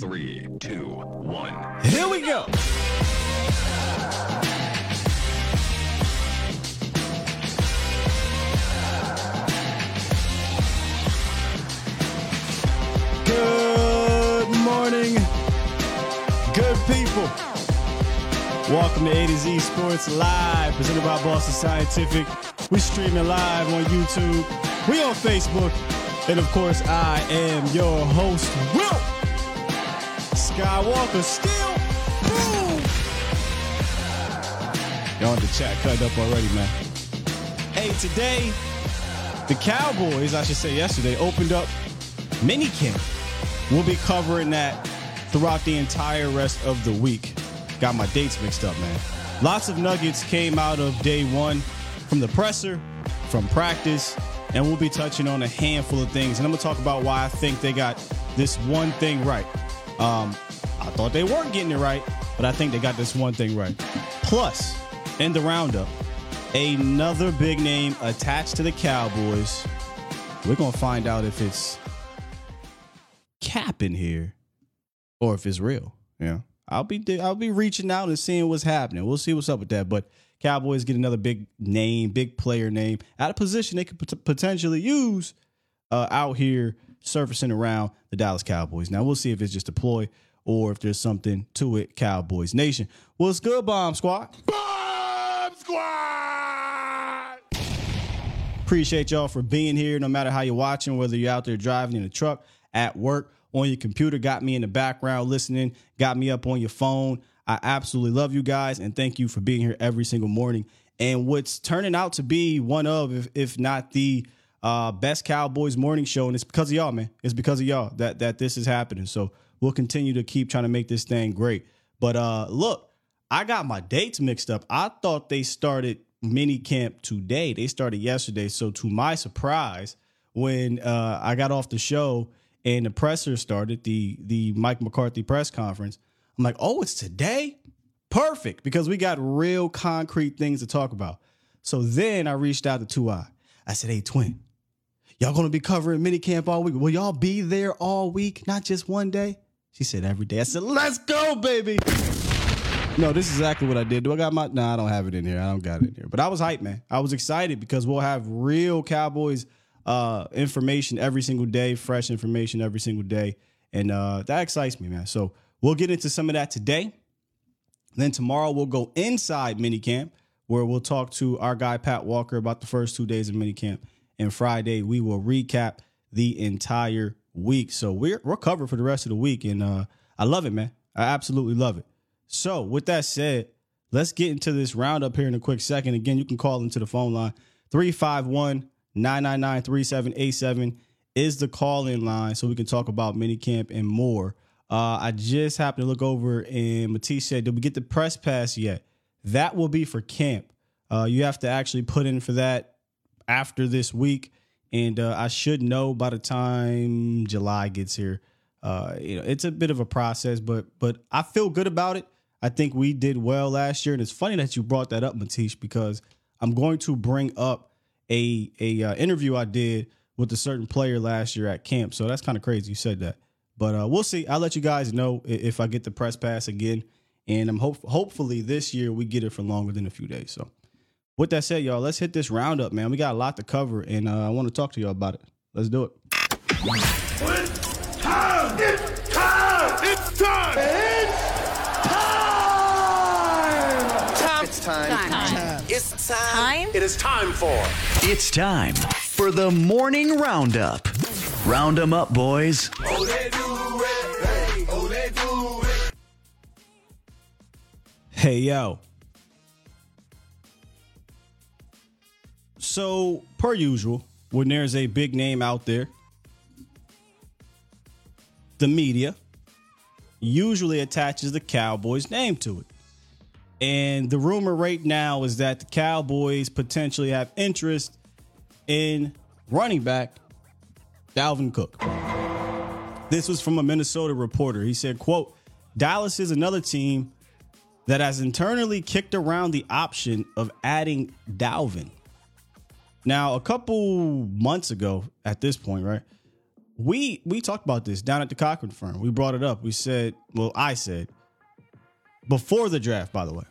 3, 2, 1. Here we go. Good morning, good people. Welcome to A to Z Sports Live, presented by Boston Scientific. We're streaming live on YouTube. We're on Facebook. And of course, I am your host, Will Skywalker, still boom. Y'all in the chat cut up already, man. Hey, today, the Cowboys, I should say yesterday, opened up minicamp. We'll be covering that throughout the entire rest of the week. Got my dates mixed up, man. Lots of nuggets came out of day one from the presser, from practice, and we'll be touching on a handful of things. And I'm going to talk about why I think they got this one thing right. I thought they weren't getting it right, but I think they got this one thing right. Plus, in the roundup, another big name attached to the Cowboys. We're going to find out if it's cap in here or if it's real. Yeah, I'll be reaching out and seeing what's happening. We'll see what's up with that. But Cowboys get another big name, big player name out of position they could potentially use out here, surfacing around the Dallas Cowboys. Now, we'll see if it's just a ploy or if there's something to it. Cowboys Nation, what's good, Bomb Squad? Bomb Squad! Appreciate y'all for being here, no matter how you're watching, whether you're out there driving in a truck, at work, on your computer, got me in the background listening, got me up on your phone. I absolutely love you guys, and thank you for being here every single morning. And what's turning out to be one of, if not the best Cowboys morning show, and it's because of y'all, man. It's because of y'all that this is happening. So we'll continue to keep trying to make this thing great. But look, I got my dates mixed up. I thought they started mini camp today. They started yesterday. So to my surprise, when I got off the show and the presser started, the Mike McCarthy press conference, I'm like, oh, it's today? Perfect, because we got real concrete things to talk about. So then I reached out to 2i. I said, hey, Twin, y'all going to be covering minicamp all week. Will y'all be there all week, not just one day? She said every day. I said, let's go, baby. No, this is exactly what I did. Do I got my? Nah, I don't have it in here. I don't got it in here. But I was hyped, man. I was excited because we'll have real Cowboys information every single day, fresh information every single day. And that excites me, man. So we'll get into some of that today. Then tomorrow we'll go inside minicamp, where we'll talk to our guy, Pat Walker, about the first 2 days of minicamp. And Friday, we will recap the entire week. So we're covered for the rest of the week. And I love it, man. I absolutely love it. So with that said, let's get into this roundup here in a quick second. Again, you can call into the phone line. 351-999-3787 is the call-in line, so we can talk about minicamp and more. I just happened to look over, and Matisse said, did we get the press pass yet? That will be for camp. You have to actually put in for that after this week. And I should know by the time July gets here. It's a bit of a process, but I feel good about it. I think we did well last year. And it's funny that you brought that up, Matisse, because I'm going to bring up a interview I did with a certain player last year at camp. So that's kind of crazy you said that. But we'll see. I'll let you guys know if I get the press pass again. And I'm hopefully this year we get it for longer than a few days. So with that said, y'all, let's hit this roundup, man. We got a lot to cover, and I want to talk to y'all about it. Let's do it. It's time. It's time. It's time. It's time. It's time. It's time. It is time for. It's time for the morning roundup. Round them up, boys. Oh, they do it. Hey, yo. So, per usual, when there's a big name out there, the media usually attaches the Cowboys' name to it. And the rumor right now is that the Cowboys potentially have interest in running back Dalvin Cook. This was from a Minnesota reporter. He said, quote, Dallas is another team that has internally kicked around the option of adding Dalvin. Now, a couple months ago at this point, right, We talked about this down at the Cochran firm. We brought it up. We said, well, I said, before the draft, by the way,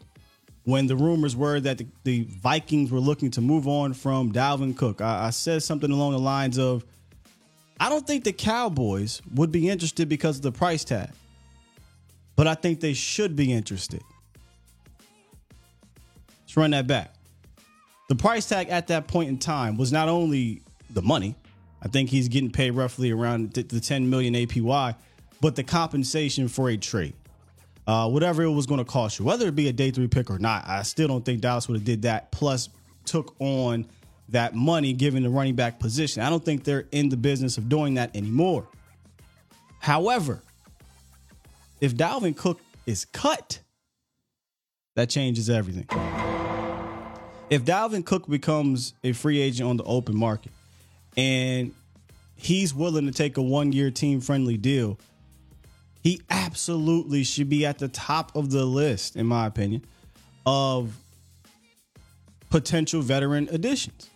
when the rumors were that the Vikings were looking to move on from Dalvin Cook, I said something along the lines of, I don't think the Cowboys would be interested because of the price tag, but I think they should be interested. Let's run that back. The price tag at that point in time was not only the money. I think he's getting paid roughly around the $10 million APY, but the compensation for a trade, whatever it was going to cost you, whether it be a day three pick or not. I still don't think Dallas would have did that. Plus took on that money given the running back position. I don't think they're in the business of doing that anymore. However, if Dalvin Cook is cut, that changes everything. If Dalvin Cook becomes a free agent on the open market and he's willing to take a 1-year team friendly deal, he absolutely should be at the top of the list, in my opinion, of potential veteran additions.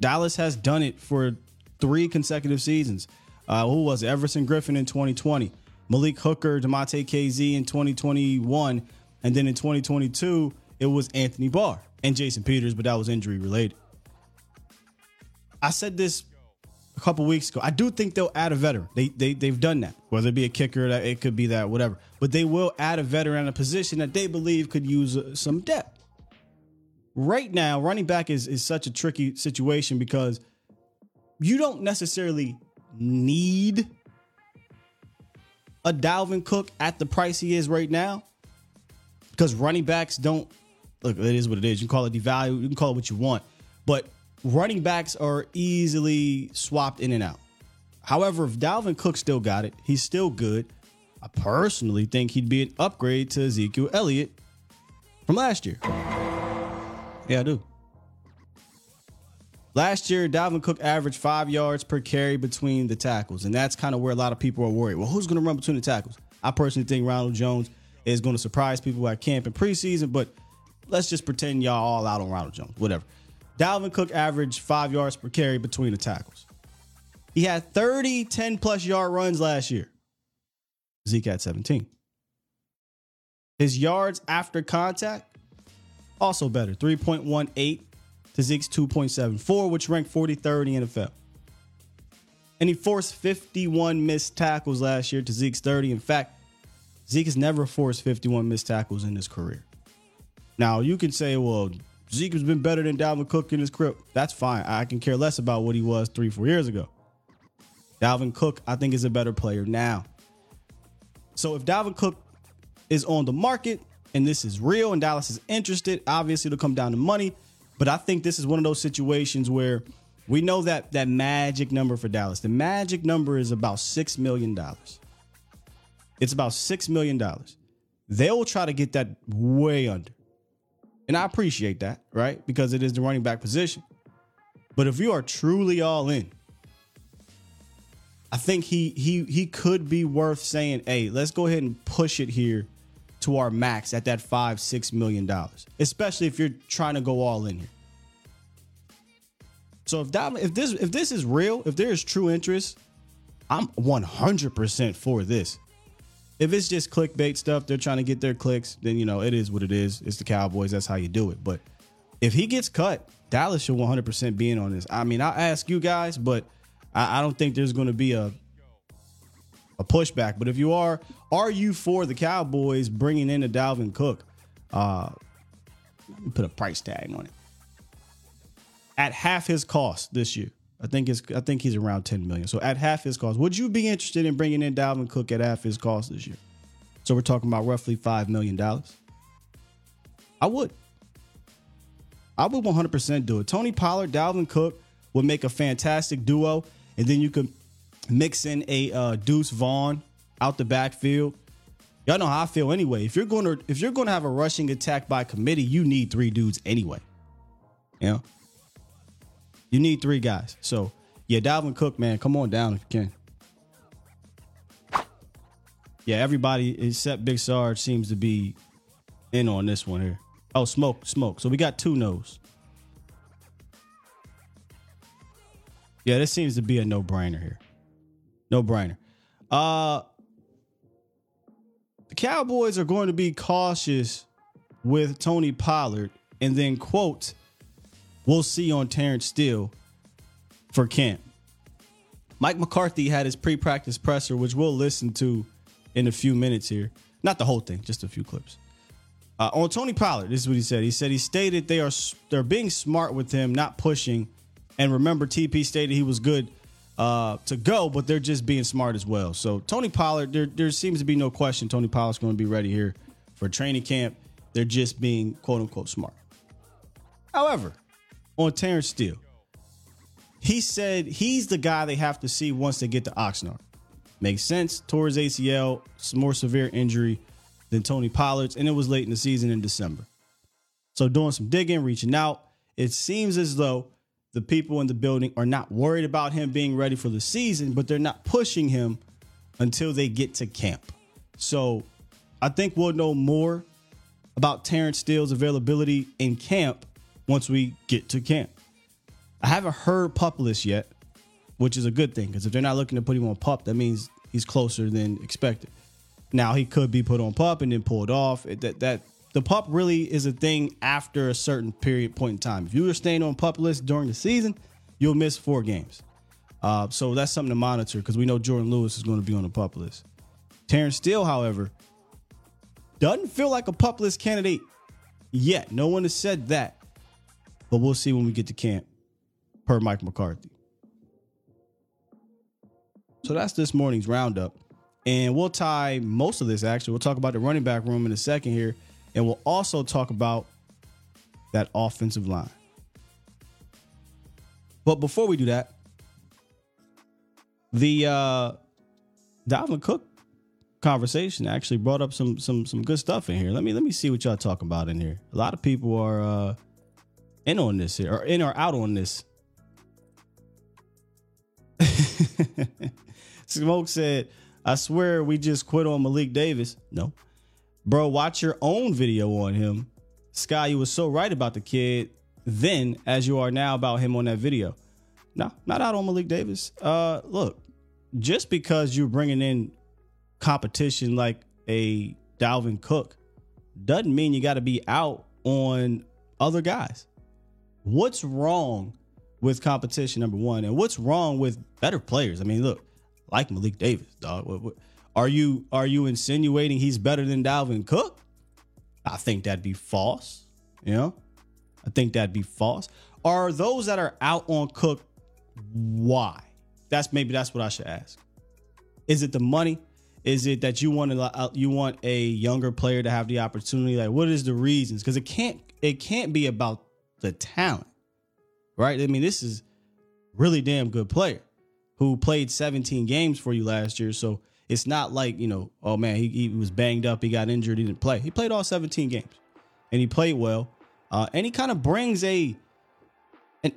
Dallas has done it for 3 consecutive seasons. Who was it? Everson Griffin in 2020, Malik Hooker, Demonte KZ in 2021, and then in 2022, it was Anthony Barr and Jason Peters, but that was injury related. I said this a couple weeks ago. I do think they'll add a veteran. They've done that, whether it be a kicker, that it could be that, whatever. But they will add a veteran in a position that they believe could use some depth. Right now, running back is such a tricky situation because you don't necessarily need a Dalvin Cook at the price he is right now because running backs don't. Look, it is what it is. You can call it devalued. You can call it what you want. But running backs are easily swapped in and out. However, if Dalvin Cook still got it, he's still good. I personally think he'd be an upgrade to Ezekiel Elliott from last year. Yeah, I do. Last year, Dalvin Cook averaged 5 yards per carry between the tackles. And that's kind of where a lot of people are worried. Well, who's going to run between the tackles? I personally think Ronald Jones is going to surprise people at camp in preseason, but let's just pretend y'all all out on Ronald Jones, whatever. Dalvin Cook averaged 5 yards per carry between the tackles. He had 30 10-plus yard runs last year. Zeke had 17. His yards after contact, also better. 3.18 to Zeke's 2.74, which ranked 43rd in the NFL. And he forced 51 missed tackles last year to Zeke's 30. In fact, Zeke has never forced 51 missed tackles in his career. Now, you can say, well, Zeke has been better than Dalvin Cook in his career. That's fine. I can care less about what he was 3-4 years ago. Dalvin Cook, I think, is a better player now. So if Dalvin Cook is on the market and this is real and Dallas is interested, obviously it'll come down to money. But I think this is one of those situations where we know that that magic number for Dallas, the magic number is about $6 million. It's about $6 million. They'll try to get that way under. And I appreciate that, right? Because it is the running back position. But if you are truly all in, I think he could be worth saying, hey, let's go ahead and push it here to our max at that $5-6 million, especially if you're trying to go all in here. So if this is real, if there is true interest, I'm 100% for this. If it's just clickbait stuff, they're trying to get their clicks, then, you know, it is what it is. It's the Cowboys. That's how you do it. But if he gets cut, Dallas should 100% be in on this. I mean, I'll ask you guys, but I don't think there's going to be a pushback. But if you are you for the Cowboys bringing in a Dalvin Cook? Let me put a price tag on it. At half his cost this year. I think he's around $10 million. So at half his cost, would you be interested in bringing in Dalvin Cook at half his cost this year? So we're talking about roughly $5 million. I would 100% do it. Tony Pollard, Dalvin Cook would make a fantastic duo, and then you could mix in a Deuce Vaughn out the backfield. Y'all know how I feel anyway. If you're going to have a rushing attack by committee, you need 3 dudes anyway. You know? You need 3 guys. So, yeah, Dalvin Cook, man, come on down if you can. Yeah, everybody except Big Sarge seems to be in on this one here. Oh, smoke. So we got 2 no's. Yeah, this seems to be a no-brainer here. No brainer. The Cowboys are going to be cautious with Tony Pollard, and then, quote, we'll see on Terrence Steele for camp. Mike McCarthy had his pre-practice presser, which we'll listen to in a few minutes here. Not the whole thing, just a few clips. On Tony Pollard, this is what he said. He said he stated they're being smart with him, not pushing. And remember, TP stated he was good to go, but they're just being smart as well. So Tony Pollard, there seems to be no question Tony Pollard's going to be ready here for training camp. They're just being, quote-unquote, smart. However, on Terrence Steele, he said he's the guy they have to see once they get to Oxnard. Makes sense. Tore his ACL, more severe injury than Tony Pollard's, and it was late in the season in December. So doing some digging, reaching out, it seems as though the people in the building are not worried about him being ready for the season, but they're not pushing him until they get to camp. So I think we'll know more about Terrence Steele's availability in camp once we get to camp. I haven't heard Pup list yet, which is a good thing, because if they're not looking to put him on Pup, that means he's closer than expected. Now, he could be put on Pup and then pulled off. The Pup really is a thing after a certain point in time. If you were staying on Pup list during the season, you'll miss 4 games. So that's something to monitor, because we know Jordan Lewis is going to be on the Pup list. Terrence Steele, however, doesn't feel like a Pup list candidate yet. No one has said that. But we'll see when we get to camp, per Mike McCarthy. So that's this morning's roundup. And we'll tie most of this, actually. We'll talk about the running back room in a second here. And we'll also talk about that offensive line. But before we do that, the Dalvin Cook conversation actually brought up some good stuff in here. Let me see what y'all talk about in here. A lot of people are in on this here, or in or out on this. Smoke said, I swear we just quit on Malik Davis. No. Bro, watch your own video on him. Sky, you were so right about the kid then as you are now about him on that video. No, not out on Malik Davis. Look, just because you're bringing in competition like a Dalvin Cook doesn't mean you got to be out on other guys. What's wrong with competition, number one? And what's wrong with better players? I mean, look, like Malik Davis, dog. What? Are you insinuating he's better than Dalvin Cook? I think that'd be false. You know, I think that'd be false. Are those that are out on Cook, why? That's what I should ask. Is it the money? Is it that you want a younger player to have the opportunity? Like, what is the reasons? Because it can't be about the talent, right? I mean, this is really damn good player who played 17 games for you last year, so. It's not like, you know, oh, man, he was banged up. He got injured. He didn't play. He played all 17 games and he played well. And he kind of brings an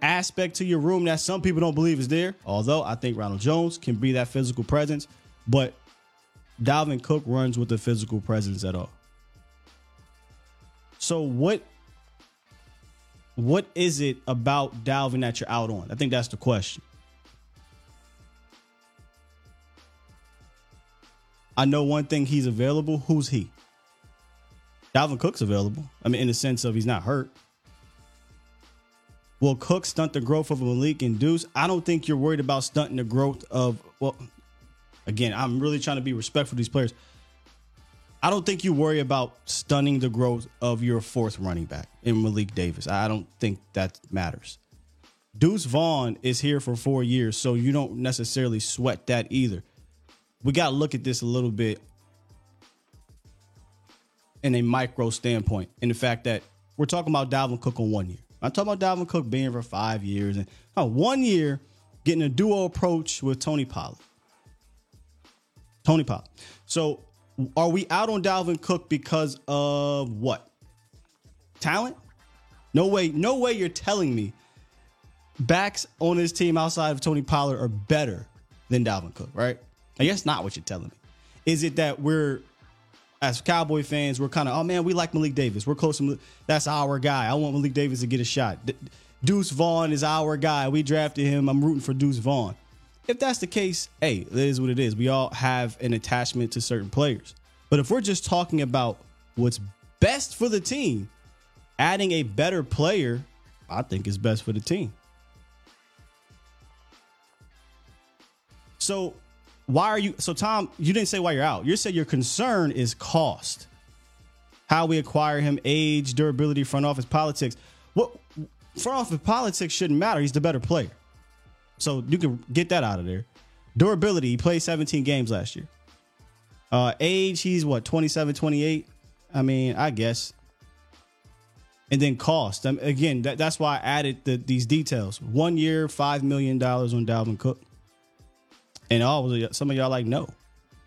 aspect to your room that some people don't believe is there. Although I think Ronald Jones can be that physical presence. But Dalvin Cook runs with the physical presence at all. So what is it about Dalvin that you're out on? I think that's the question. I know one thing, he's available. Who's he? Dalvin Cook's available. I mean, in the sense of he's not hurt. Will Cook stunt the growth of Malik and Deuce? I don't think you're worried about stunting the growth of, well, again, I'm really trying to be respectful to these players. I don't think you worry about stunting the growth of your fourth running back in Malik Davis. I don't think that matters. Deuce Vaughn is here for 4 years, so you don't necessarily sweat that either. We got to look at this a little bit in a micro standpoint, in the fact that we're talking about Dalvin Cook on 1 year. I'm talking about Dalvin Cook being for 5 years and 1 year getting a duo approach with Tony Pollard. So are we out on Dalvin Cook because of what? Talent? No way you're telling me backs on this team outside of Tony Pollard are better than Dalvin Cook, right? I guess not what you're telling me. Is it that we're, as Cowboy fans, we're kind of, oh, man, we like Malik Davis. We're close to Malik. That's our guy. I want Malik Davis to get a shot. Deuce Vaughn is our guy. We drafted him. I'm rooting for Deuce Vaughn. If that's the case, hey, it is what it is. We all have an attachment to certain players. But if we're just talking about what's best for the team, adding a better player, I think is best for the team. So why are you, so Tom, you didn't say why you're out. You said your concern is cost, how we acquire him, age, durability, front office politics. What front office politics shouldn't matter. He's the better player. So you can get that out of there. Durability, he played 17 games last year. Age, he's what, 27, 28? I mean, I guess. And then cost. Again, that's why I added these details. 1 year, $5 million on Dalvin Cook. And some of y'all like, no.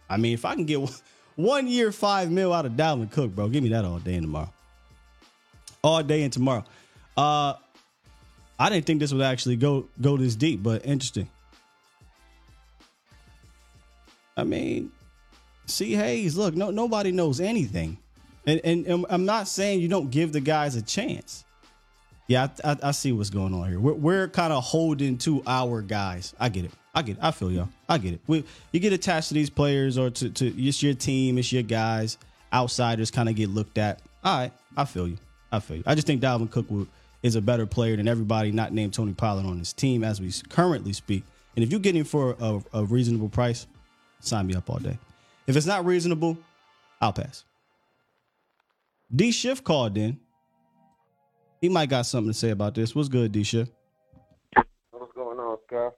I mean, if I can get 1 year, $5 million out of Dalvin Cook, bro, give me that all day and tomorrow. All day and tomorrow. I didn't think this would actually go this deep, but interesting. I mean, see, Hayes, look, nobody knows anything. And I'm not saying you don't give the guys a chance. Yeah, I see what's going on here. We're kind of holding to our guys. I get it. I feel y'all. I get it. You get attached to these players or to it's your team. It's your guys. Outsiders kind of get looked at. All right. I feel you. I just think Dalvin Cook is a better player than everybody not named Tony Pollard on his team as we currently speak. And if you get him for a reasonable price, sign me up all day. If it's not reasonable, I'll pass. D Shift called in. He might got something to say about this. What's good, D Shift? What's going on, Scott?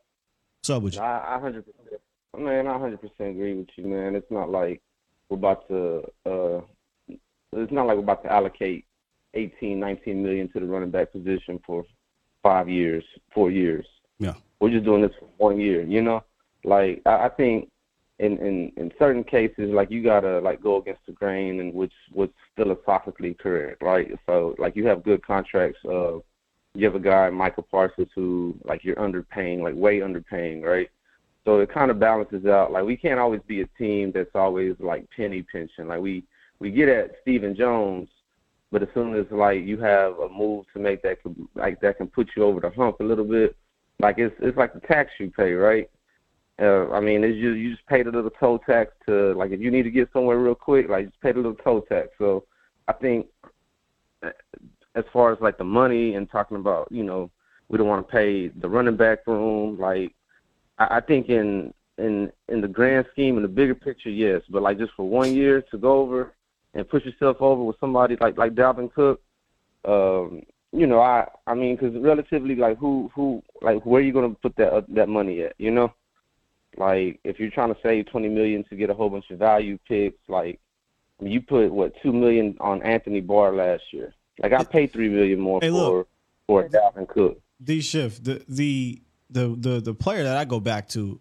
What's up with you? I 100% agree with you, man. It's not like we're about to. It's not like we're about to allocate 18, 19 million to the running back position for 5 years, 4 years. Yeah, we're just doing this for 1 year. You know, like I think. In certain cases, like, you got to, like, go against the grain and what's philosophically correct, right? So, like, you have good contracts. You have a guy, Michael Parsons, who, like, you're underpaying, like, way underpaying, right? So it kind of balances out. Like, we can't always be a team that's always, like, penny pinching. Like, we get at Stephen Jones, but as soon as, like, you have a move to make that, like, that can put you over the hump a little bit, like, it's like the tax you pay, right? I mean, you just paid a little toe tax to, like, if you need to get somewhere real quick, like, just paid a little toe tax. So I think as far as, like, the money and talking about, you know, we don't want to pay the running back room, like, I think in the grand scheme, in the bigger picture, yes. But, like, just for 1 year to go over and push yourself over with somebody like Dalvin Cook, you know, I mean, because relatively, like, who like, where are you going to put that money at, you know? Like, if you're trying to save $20 million to get a whole bunch of value picks, like, you put, what, $2 million on Anthony Barr last year. Like, I paid $3 million more for Dalvin Cook. D-Shift, the player that I go back to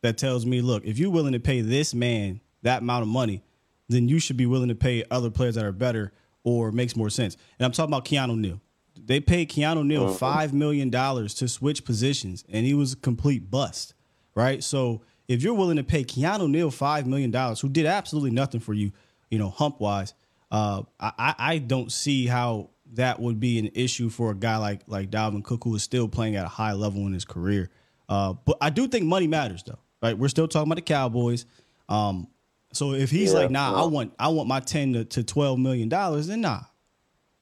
that tells me, look, if you're willing to pay this man that amount of money, then you should be willing to pay other players that are better or makes more sense. And I'm talking about Keanu Neal. They paid Keanu Neal $5 million to switch positions, and he was a complete bust. Right. So if you're willing to pay Keanu Neal $5 million, who did absolutely nothing for you, you know, hump wise, I don't see how that would be an issue for a guy like Dalvin Cook, who is still playing at a high level in his career. But I do think money matters, though. Right. We're still talking about the Cowboys. So if he's like, nah, yeah. I want my $10 to $12 million, then nah,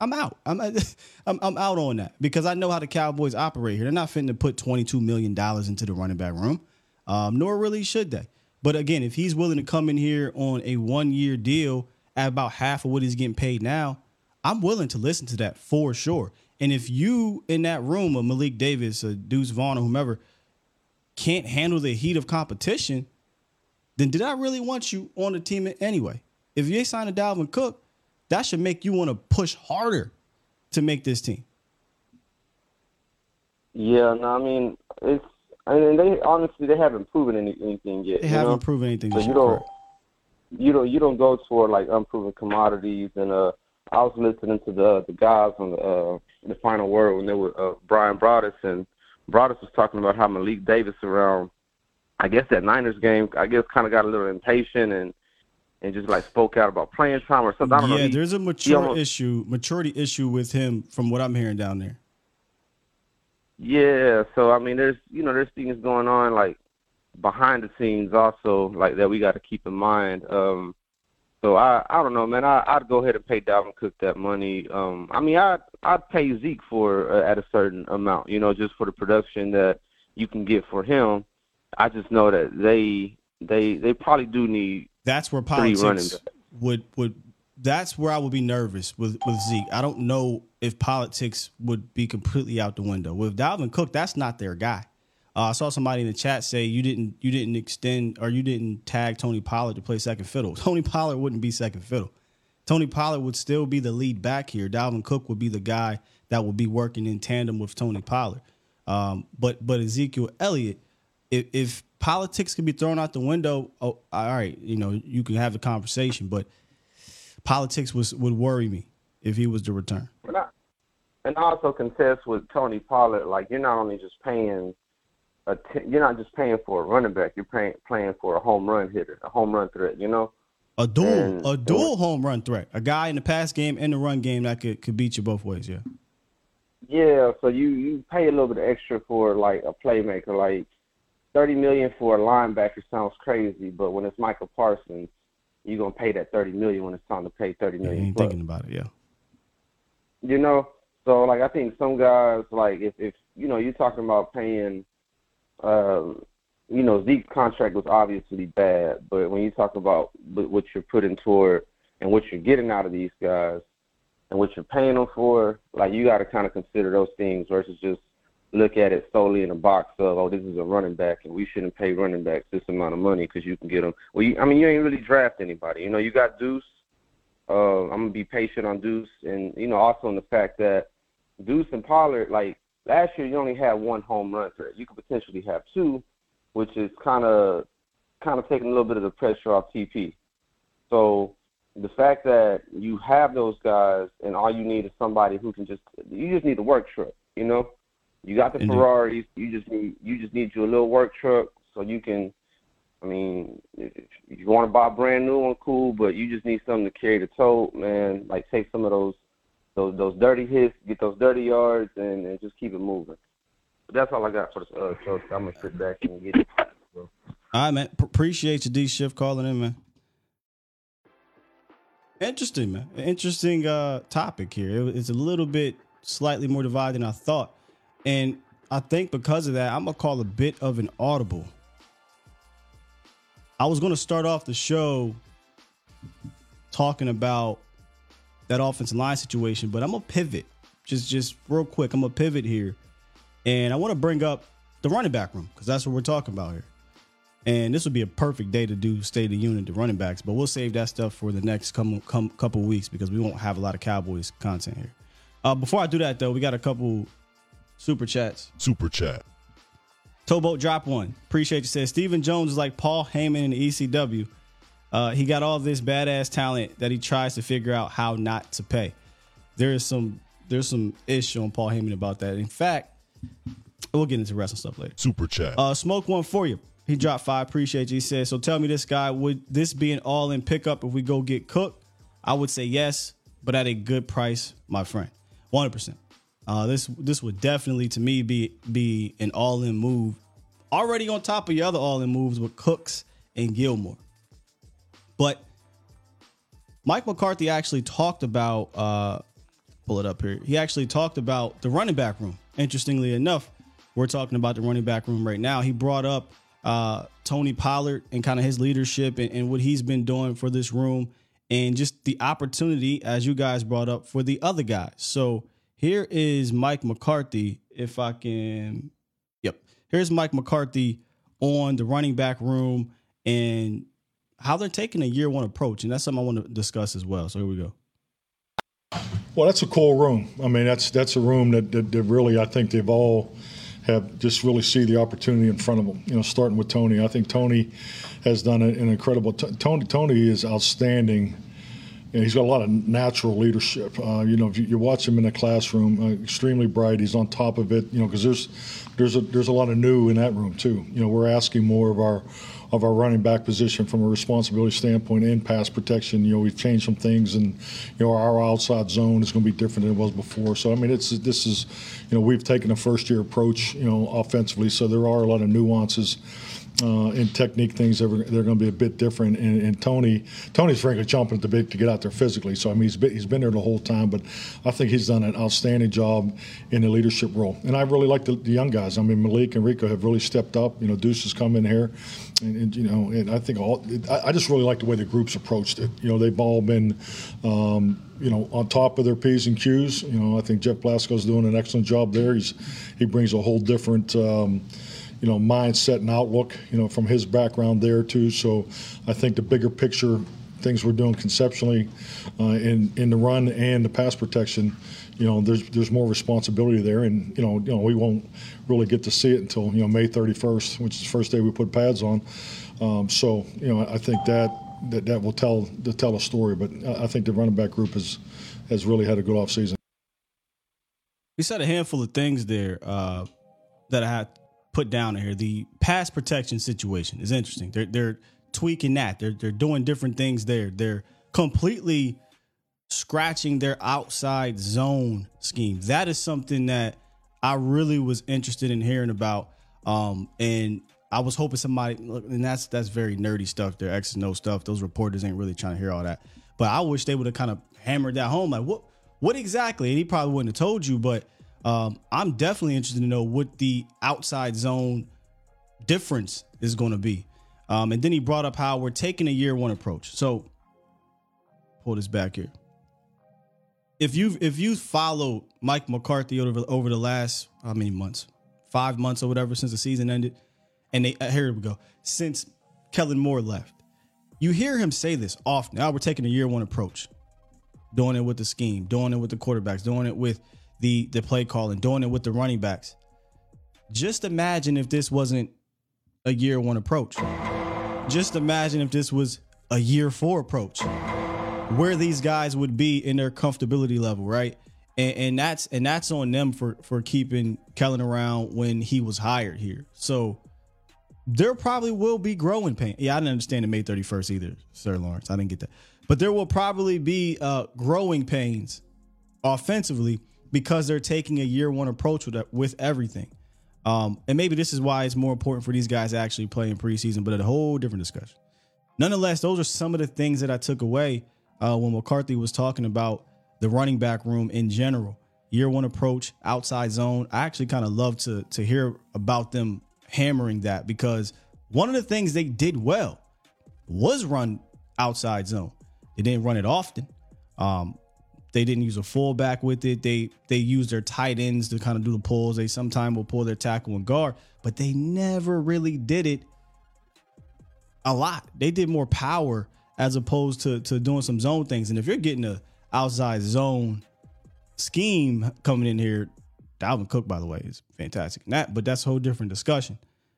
I'm out. I'm out on that because I know how the Cowboys operate here. They're not fitting to put $22 million into the running back room. Nor really should they. But again, if he's willing to come in here on a 1 year deal at about half of what he's getting paid now, I'm willing to listen to that for sure. And if you in that room of Malik Davis or Deuce Vaughn or whomever can't handle the heat of competition, then did I really want you on the team anyway? If you ain't signed a Dalvin Cook, that should make you want to push harder to make this team. Yeah, no, I mean, it's, I mean, they honestly haven't proven anything yet. They haven't proven anything. So you don't go toward like unproven commodities. And I was listening to the guys on the Final Word when they were Brian Broaddus, and Broaddus was talking about how Malik Davis around, I guess that Niners game, I guess kind of got a little impatient and just like spoke out about playing time or something. I don't know. There's a maturity issue with him from what I'm hearing down there. Yeah, so I mean, there's things going on. Like behind the scenes also, like, that we got to keep in mind. So I don't know, man. I'd go ahead and pay Dalvin Cook that money. I mean, I'd pay Zeke for at a certain amount, you know, just for the production that you can get for him. I just know that they probably do need. That's where politics would. That's where I would be nervous with Zeke. I don't know if politics would be completely out the window with Dalvin Cook. That's not their guy. I saw somebody in the chat say you didn't extend or you didn't tag Tony Pollard to play second fiddle. Tony Pollard wouldn't be second fiddle. Tony Pollard would still be the lead back here. Dalvin Cook would be the guy that would be working in tandem with Tony Pollard. But Ezekiel Elliott, if politics can be thrown out the window, oh, all right, you know, you can have the conversation. But politics would worry me if he was to return. And I also contest with Tony Pollard, like, you're not just paying for a running back. You're paying for a home run hitter, a home run threat, you know? A dual home run threat. A guy in the pass game and the run game that could beat you both ways, yeah. Yeah, so you pay a little bit extra for, like, a playmaker. Like, $30 million for a linebacker sounds crazy, but when it's Michael Parsons, you're going to pay that $30 million when it's time to pay $30 million. You ain't thinking about it, yeah. You know? So, like, I think some guys, like, if you know, you're talking about paying – you know, Zeke's contract was obviously bad, but when you talk about what you're putting toward and what you're getting out of these guys and what you're paying them for, like, you got to kind of consider those things versus just look at it solely in a box of, oh, this is a running back and we shouldn't pay running backs this amount of money because you can get them. Well, you ain't really draft anybody. You know, you got Deuce. I'm going to be patient on Deuce. And, you know, also in the fact that Deuce and Pollard, like, last year, you only had one home run threat. You could potentially have two, which is kind of taking a little bit of the pressure off TP. So the fact that you have those guys and all you need is somebody who can you just need a work truck, you know? You got the Ferraris. You just need your little work truck so you can, I mean, if you want to buy a brand new one, cool, but you just need something to carry the tote, man, like take some of those dirty hits, get those dirty yards, and just keep it moving. But that's all I got for this show, so I'm going to sit back and get it. All right, man. Appreciate you, D-Shift, calling in, man. Interesting, man. Interesting topic here. It's a little bit slightly more divided than I thought. And I think because of that, I'm going to call a bit of an audible. I was going to start off the show talking about that offensive line situation, but I'm gonna pivot just real quick. I'm gonna pivot here, and I want to bring up the running back room because that's what we're talking about here. And this would be a perfect day to do State of the Union to running backs, but we'll save that stuff for the next couple weeks because we won't have a lot of Cowboys content here. Before I do that, though, we got a couple super chats. Super chat. Towboat drop one. Appreciate you. Says Stephen Jones is like Paul Heyman in the ECW. He got all this badass talent that he tries to figure out how not to pay. There's some issue on Paul Heyman about that. In fact, we'll get into wrestling stuff later. Super chat. Smoke one for you. He dropped $5. Appreciate you. He said, so tell me this guy, would this be an all-in pickup if we go get Cook? I would say yes, but at a good price, my friend. 100%. This would definitely, to me, be an all-in move. Already on top of your other all-in moves with Cooks and Gilmore. But Mike McCarthy actually talked about, pull it up here. He actually talked about the running back room. Interestingly enough, we're talking about the running back room right now. He brought up Tony Pollard and kind of his leadership and what he's been doing for this room and just the opportunity, as you guys brought up, for the other guys. So here is Mike McCarthy, if I can. Yep. Here's Mike McCarthy on the running back room and how they're taking a year-one approach, and that's something I want to discuss as well. So here we go. Well, that's a cool room. I mean, that's a room that really, I think they've all have just really see the opportunity in front of them. You know, starting with Tony, I think Tony has done an incredible. Tony is outstanding. And he's got a lot of natural leadership. You know, if you watch him in the classroom, extremely bright. He's on top of it. You know, because there's a lot of new in that room too. You know, we're asking more of our running back position from a responsibility standpoint and pass protection. You know, we've changed some things, and you know, our outside zone is going to be different than it was before. So I mean, this is, you know, we've taken a first year approach. You know, offensively, so there are a lot of nuances and technique things, they're going to be a bit different. And Tony's frankly chomping at the bit to get out there physically. So, I mean, he's been there the whole time, but I think he's done an outstanding job in the leadership role. And I really like the young guys. I mean, Malik and Rico have really stepped up. You know, Deuce has come in here. And I think I just really like the way the group's approached it. You know, they've all been, on top of their P's and Q's. You know, I think Jeff Blasco's doing an excellent job there. He brings a whole different, mindset and outlook, from his background there too. So I think the bigger picture things we're doing conceptually in the run and the pass protection, there's more responsibility there, and we won't really get to see it until May 31st, which is the first day we put pads on. So I think that will tell a story. But I think the running back group has really had a good offseason. We said a handful of things there that I had put down in here. The pass protection situation is interesting. They're tweaking that. They're doing different things there. They're completely scratching their outside zone scheme. That is something that I really was interested in hearing about. And I was hoping somebody, and that's very nerdy stuff there, X and O stuff. Those reporters ain't really trying to hear all that. But I wish they would have kind of hammered that home. Like what exactly? And he probably wouldn't have told you, but I'm definitely interested to know what the outside zone difference is going to be. And then he brought up how we're taking a year one approach. So pull this back here. If you've followed Mike McCarthy over the last, how many months, 5 months or whatever, since the season ended, and here we go, since Kellen Moore left, you hear him say this often. Now we're taking a year one approach, doing it with the scheme, doing it with the quarterbacks, doing it with the play calling, doing it with the running backs. Just imagine if this wasn't a year one approach. Just imagine if this was a year four approach, where these guys would be in their comfortability level, right? And that's on them for keeping Kellen around when he was hired here. So there probably will be growing pains. Yeah, I didn't understand the May 31st either, Sir Lawrence. I didn't get that. But there will probably be growing pains offensively because they're taking a year one approach with everything. And maybe this is why it's more important for these guys to actually play in preseason, but a whole different discussion. Nonetheless, those are some of the things that I took away when McCarthy was talking about the running back room in general. Year one approach, outside zone. I actually kind of love to hear about them hammering that, because one of the things they did well was run outside zone. They didn't run it often. They didn't use a fullback with it. They used their tight ends to kind of do the pulls. They sometimes will pull their tackle and guard, but they never really did it a lot. They did more power as opposed to doing some zone things. And if you're getting a outside zone scheme coming in here, Dalvin Cook, by the way, is fantastic. But that's a whole different discussion.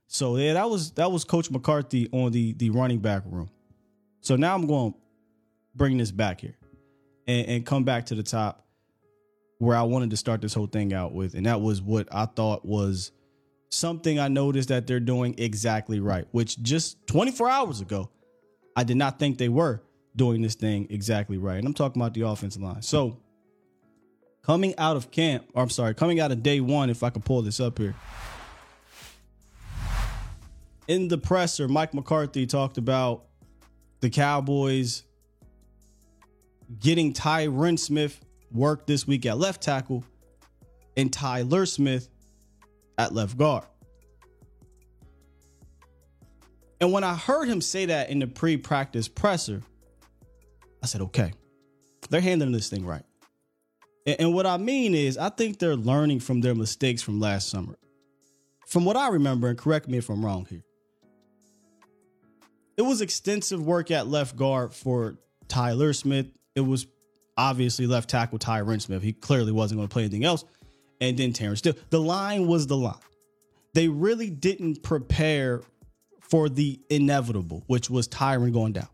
So yeah, that was Coach McCarthy on the running back room. So now I'm going to bring this back here and come back to the top where I wanted to start this whole thing out with. And that was what I thought was something I noticed that they're doing exactly right, which just 24 hours ago, I did not think they were doing this thing exactly right. And I'm talking about the offensive line. So coming out of day one, if I could pull this up here. In the presser, Mike McCarthy talked about the Cowboys getting Tyron Smith work this week at left tackle and Tyler Smith at left guard. And when I heard him say that in the pre-practice presser, I said, okay, they're handling this thing right. And what I mean is I think they're learning from their mistakes from last summer. From what I remember, and correct me if I'm wrong here, it was extensive work at left guard for Tyler Smith. It was obviously left tackle Tyron Smith. He clearly wasn't going to play anything else. And then Terrence Steele. The line was the line. They really didn't prepare for the inevitable, which was Tyron going down.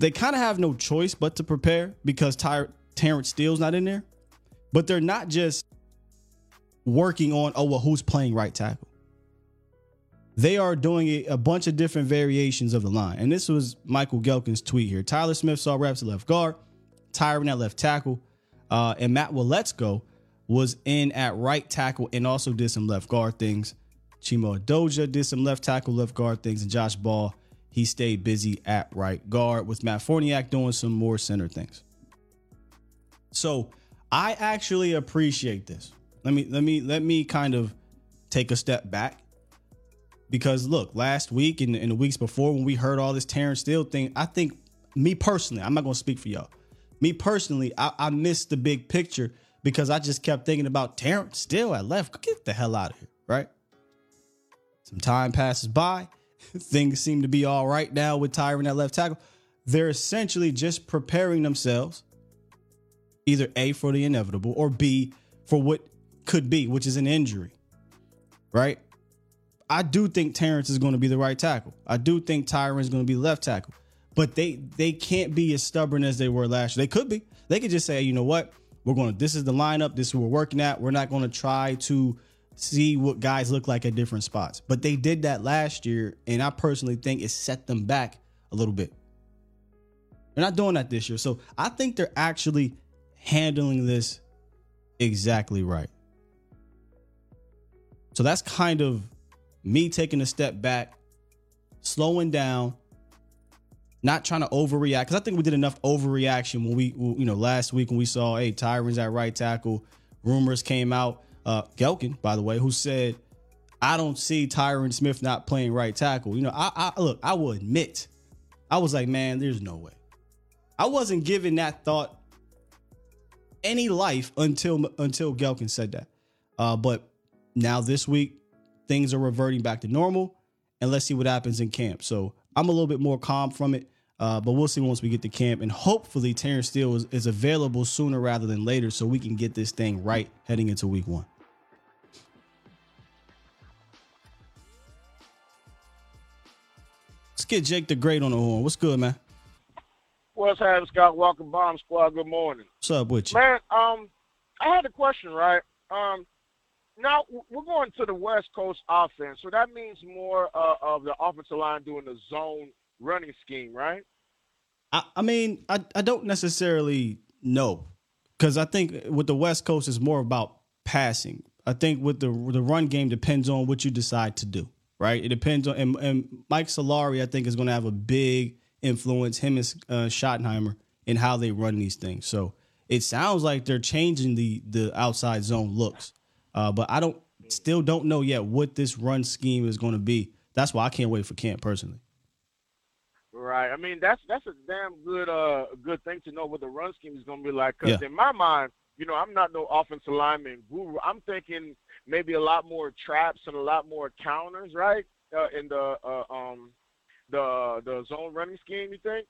They kind of have no choice but to prepare because Terrence Steele's not in there. But they're not just working on, who's playing right tackle? They are doing a bunch of different variations of the line. And this was Michael Gehlken's tweet here. Tyler Smith saw reps at left guard, Tyron at left tackle, and Matt Willetsko was in at right tackle and also did some left guard things. Chimo Adoja did some left tackle, left guard things, and Josh Ball, he stayed busy at right guard with Matt Forniak doing some more center things. So I actually appreciate this. Let me kind of take a step back, because look, last week and in the weeks before, when we heard all this Terrence Steele thing, I think me personally, I'm not going to speak for y'all. Me personally, I missed the big picture because I just kept thinking about Terrence Steele at left. Get the hell out of here, right? Some time passes by. Things seem to be all right now with Tyron at left tackle. They're essentially just preparing themselves either A, for the inevitable, or B, for what could be, which is an injury, right? I do think Terrence is going to be the right tackle. I do think Tyron is going to be left tackle, but they can't be as stubborn as they were last year. They could be. They could just say, hey, you know what? This is the lineup. This is what we're working at. We're not going to try to see what guys look like at different spots. But they did that last year, and I personally think it set them back a little bit. They're not doing that this year. So I think they're actually handling this exactly right. So that's kind of me taking a step back, slowing down, not trying to overreact, because I think we did enough overreaction when we, you know, last week when we saw, hey, Tyron's at right tackle. Rumors came out. Gehlken, by the way, who said, I don't see Tyron Smith not playing right tackle. You know, I will admit, I was like, man, there's no way. I wasn't giving that thought any life until Gehlken said that. But now this week, things are reverting back to normal, and let's see what happens in camp. So I'm a little bit more calm from it, but we'll see once we get to camp, and hopefully Terrence Steele is available sooner rather than later so we can get this thing right heading into week one. Let's get Jake the Great on the horn. What's good, man? What's happening, Scott Walker, Bomb Squad? Good morning. What's up with you? Man, I had a question, right? Now, we're going to the West Coast offense, so that means more of the offensive line doing the zone running scheme, right? I mean, I don't necessarily know, because I think with the West Coast, it's more about passing. I think with the run game depends on what you decide to do, right? It depends on, and Mike Solari, I think, is going to have a big influence, him and Schottenheimer, in how they run these things. So it sounds like they're changing the outside zone looks. But I still don't know yet what this run scheme is going to be. That's why I can't wait for camp personally. Right. I mean, that's a damn good thing to know what the run scheme is going to be like. Because in my mind, you know, I'm not no offensive lineman guru. I'm thinking maybe a lot more traps and a lot more counters, right? In the zone running scheme, you think?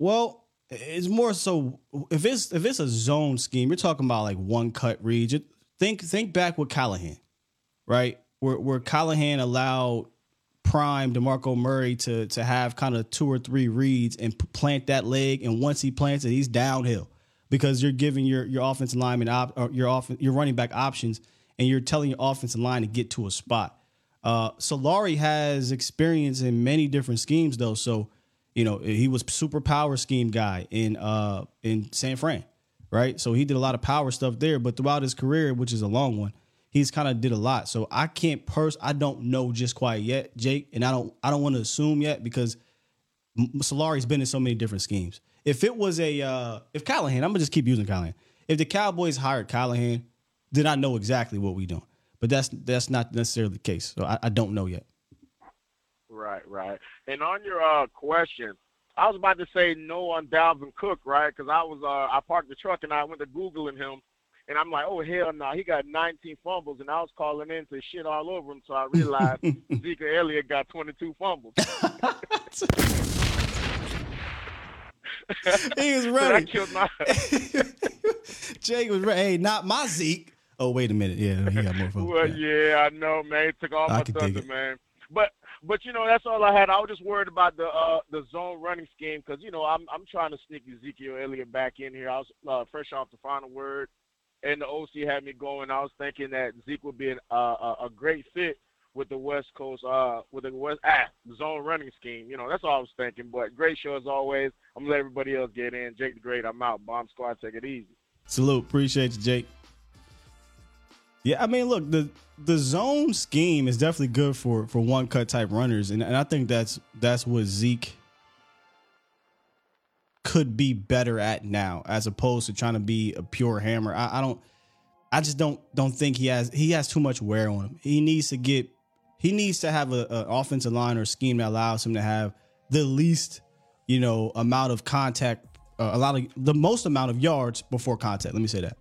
Well, it's more so if it's a zone scheme, you're talking about like one cut read. Think back with Callahan, right? Where Callahan allowed prime DeMarco Murray to have kind of two or three reads and plant that leg, and once he plants it, he's downhill, because you're giving your offensive lineman your running back options, and you're telling your offensive line to get to a spot. Solari has experience in many different schemes though, so. You know, he was super power scheme guy in San Fran, right? So he did a lot of power stuff there. But throughout his career, which is a long one, he's kind of did a lot. So I can't I don't know just quite yet, Jake, and I don't want to assume yet, because Solari's been in so many different schemes. If it was if Callahan, I'm gonna just keep using Callahan. If the Cowboys hired Callahan, then I know exactly what we doing. But that's not necessarily the case. So I don't know yet. Right. And on your question, I was about to say no on Dalvin Cook, right? Because I parked the truck and I went to Googling him, and I'm like, oh, hell no. He got 19 fumbles, and I was calling in to shit all over him, so I realized Ezekiel Elliott got 22 fumbles. He was ready. I killed my Jake was ready. Hey, not my Zeke. Oh, wait a minute. Yeah, he got more fumbles. Well, yeah, I know, man. It took all my thunder, man. But you know, that's all I had. I was just worried about the zone running scheme, because you know I'm trying to sneak Ezekiel Elliott back in here. I was fresh off the final word, and the OC had me going. I was thinking that Zeke would be a great fit with the West Coast zone running scheme. You know, that's all I was thinking. But great show as always. I'm gonna let everybody else get in. Jake the Great, I'm out. Bomb Squad, take it easy. Salute, appreciate you, Jake. Yeah, I mean, look, the zone scheme is definitely good for one cut type runners, and I think that's what Zeke could be better at now, as opposed to trying to be a pure hammer. I just don't think he has too much wear on him. He needs to have an offensive line or scheme that allows him to have the least, you know, amount of contact, the most amount of yards before contact. Let me say that.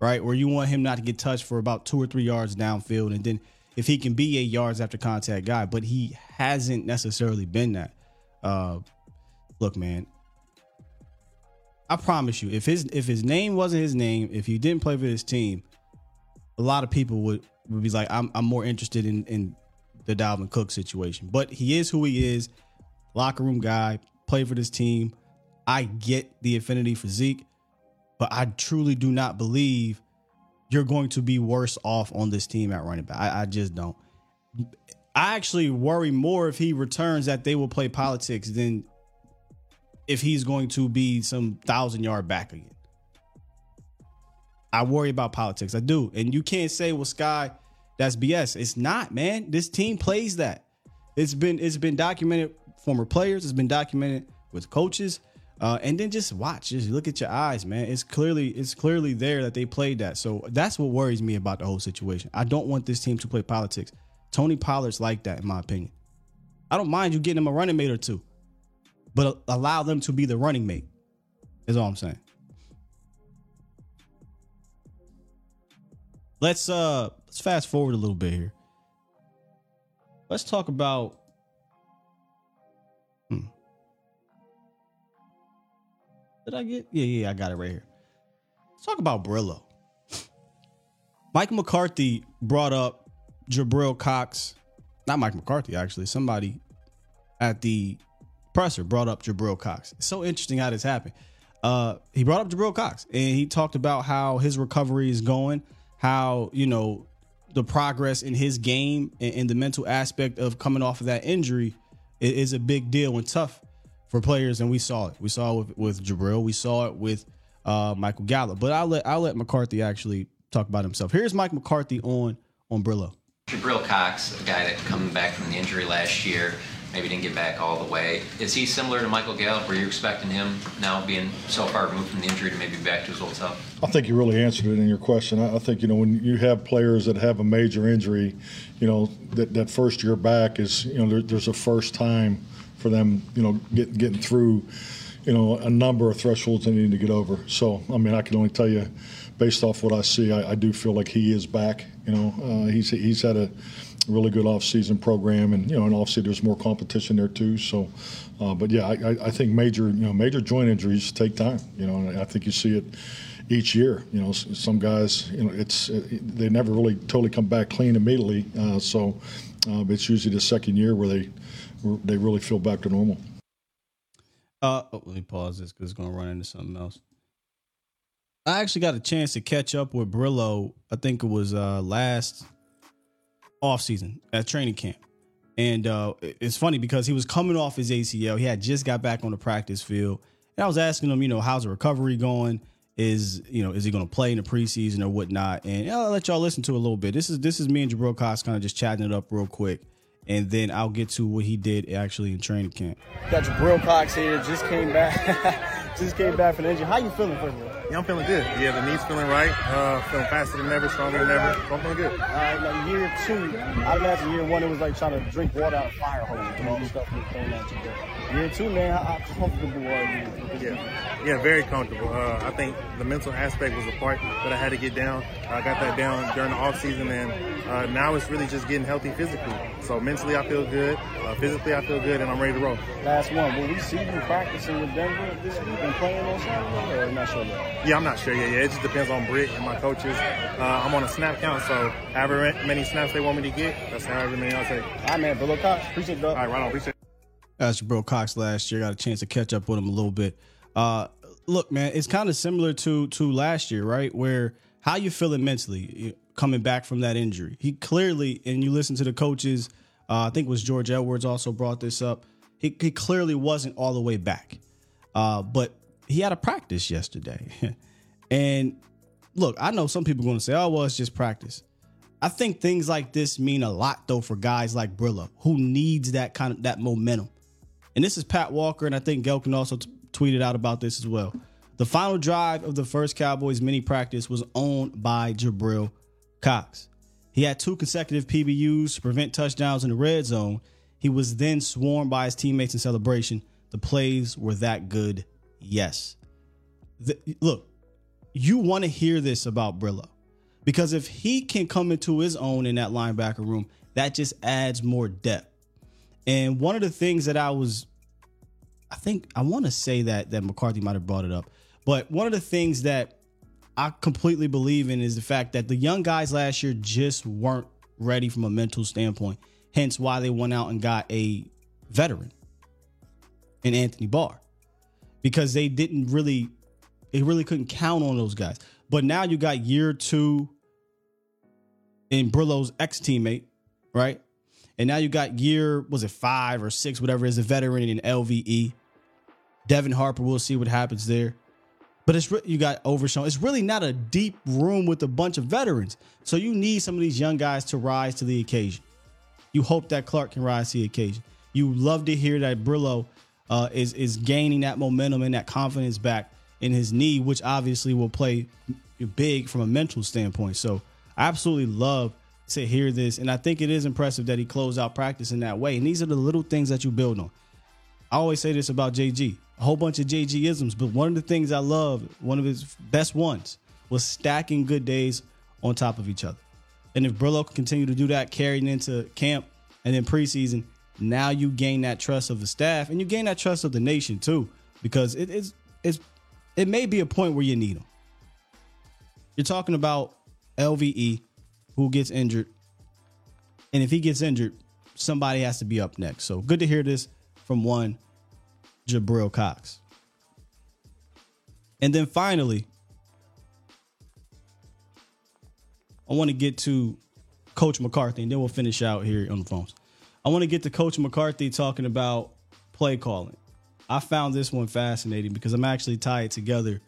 Right, where you want him not to get touched for about 2 or 3 yards downfield, and then if he can be a yards after contact guy, but he hasn't necessarily been that. Look, man, I promise you, if his name wasn't his name, if he didn't play for this team, a lot of people would be like, I'm more interested in the Dalvin Cook situation. But he is who he is, locker room guy, played for this team. I get the affinity for Zeke, but I truly do not believe you're going to be worse off on this team at running back. I just don't. I actually worry more if he returns that they will play politics than if he's going to be some 1,000-yard back again. I worry about politics. I do. And you can't say, well, Sky, that's BS. It's not, man. This team plays that. It's been documented, former players. It's been documented with coaches. And then just watch, just look at your eyes, man. It's clearly there that they played that. So that's what worries me about the whole situation. I don't want this team to play politics. Tony Pollard's like that, in my opinion. I don't mind you getting him a running mate or two, but allow them to be the running mate is all I'm saying. Let's fast forward a little bit here. Let's talk about. Did I get? Yeah, I got it right here. Let's talk about Brillo. Mike McCarthy brought up Jabril Cox. Not Mike McCarthy, actually. Somebody at the presser brought up Jabril Cox. It's so interesting how this happened. He brought up Jabril Cox, and he talked about how his recovery is going, how, you know, the progress in his game and the mental aspect of coming off of that injury is a big deal and tough for players, and we saw it. We saw it with Jabril. We saw it with Michael Gallup. But I'll let McCarthy actually talk about himself. Here's Mike McCarthy on Brillo. Jabril Cox, a guy that coming back from the injury last year, maybe didn't get back all the way. Is he similar to Michael Gallup? Were you expecting him now being so far removed from the injury to maybe back to his old self? I think you really answered it in your question. I think, you know, when you have players that have a major injury, you know, that first year back is, you know, there's a first time for them, you know, getting through, you know, a number of thresholds they need to get over. So, I mean, I can only tell you, based off what I see, I do feel like he is back. You know, he's had a really good off-season program, and, you know, and obviously there's more competition there too. So, but yeah, I think major joint injuries take time. You know, and I think you see it each year. You know, some guys, you know, they never really totally come back clean immediately. But it's usually the second year where they really feel back to normal. Let me pause this because it's going to run into something else. I actually got a chance to catch up with Brillo. I think it was last offseason at training camp. And it's funny because he was coming off his ACL. He had just got back on the practice field. And I was asking him, you know, how's the recovery going? Is he going to play in the preseason or whatnot? And I'll let y'all listen to a little bit. This is me and Jabril Cox kind of just chatting it up real quick. And then I'll get to what he did actually in training camp. Got Jabril Cox here, just came back from the injury. How you feeling for me? Yeah, I'm feeling good. Yeah, the knee's feeling right. Feeling faster than ever, stronger than ever. So I'm feeling good. All right, now year two, I imagine year one it was like trying to drink water out of a fire hose and all the stuff that came out you did. Year two, man, how comfortable are you? Yeah, very comfortable. I think the mental aspect was the part that I had to get down. I got that down during the off season, and now it's really just getting healthy physically. So mentally, I feel good. Physically, I feel good, and I'm ready to roll. Last one, will we see you practicing with Denver this week and playing on Saturday, or not sure yet? Yeah, I'm not sure yet. Yeah, it just depends on Britt and my coaches. I'm on a snap count, so however many snaps they want me to get, that's however many I'll take. All right, man. Jabril Cox, appreciate it, bro. All right, right on. Appreciate it. That's Jabril Cox last year. Got a chance to catch up with him a little bit. Look, man, it's kind of similar to last year, right? Where how you feeling mentally coming back from that injury? He clearly, and you listen to the coaches, I think it was George Edwards also brought this up. He clearly wasn't all the way back, but he had a practice yesterday and look, I know some people are going to say, oh, well, it's just practice. I think things like this mean a lot, though, for guys like Brillo, who needs that kind of that momentum. And this is Pat Walker, and I think Gehlken also tweeted out about this as well. The final drive of the first Cowboys mini practice was owned by Jabril Cox. He had two consecutive PBUs to prevent touchdowns in the red zone. He was then swarmed by his teammates in celebration. The plays were that good. Yes. Look, you want to hear this about Brillo, because if he can come into his own in that linebacker room, that just adds more depth. And one of the things that I want to say that McCarthy might have brought it up, but one of the things that I completely believe in is the fact that the young guys last year just weren't ready from a mental standpoint, hence why they went out and got a veteran in Anthony Barr, because they didn't really, they really couldn't count on those guys. But now you got year two in Brillo's ex-teammate, right? And now you got year, was it 5 or 6, whatever, is a veteran in LVE. Devin Harper, we'll see what happens there. But it's you got Overshown. It's really not a deep room with a bunch of veterans. So you need some of these young guys to rise to the occasion. You hope that Clark can rise to the occasion. You love to hear that Brillo is gaining that momentum and that confidence back in his knee, which obviously will play big from a mental standpoint. So I absolutely love to hear this. And I think it is impressive that he closed out practice in that way. And these are the little things that you build on. I always say this about JG, a whole bunch of JG isms, but one of the things I love, one of his best ones, was stacking good days on top of each other. And if Brillo can continue to do that, carrying into camp and then preseason, now you gain that trust of the staff and you gain that trust of the nation too, because it may be a point where you need them. You're talking about LVE, who gets injured. And if he gets injured, somebody has to be up next. So good to hear this from one Jabril Cox. And then finally, I want to get to Coach McCarthy, and then we'll finish out here on the phones. I want to get to Coach McCarthy talking about play calling. I found this one fascinating because I'm actually tied together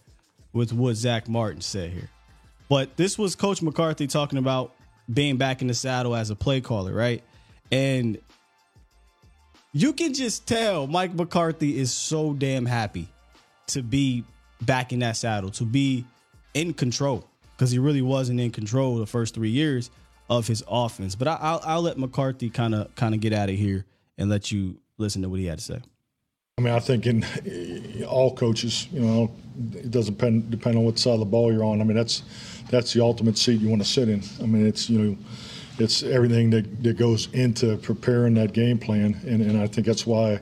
with what Zach Martin said here. But this was Coach McCarthy talking about being back in the saddle as a play caller, right? And you can just tell Mike McCarthy is so damn happy to be back in that saddle, to be in control, because he really wasn't in control the first 3 years of his offense. But I'll let McCarthy kind of get out of here and let you listen to what he had to say. I mean, I think in all coaches, you know, it doesn't depend on what side of the ball you're on. I mean, that's the ultimate seat you want to sit in. I mean, it's, you know, it's everything that goes into preparing that game plan, and I think that's why,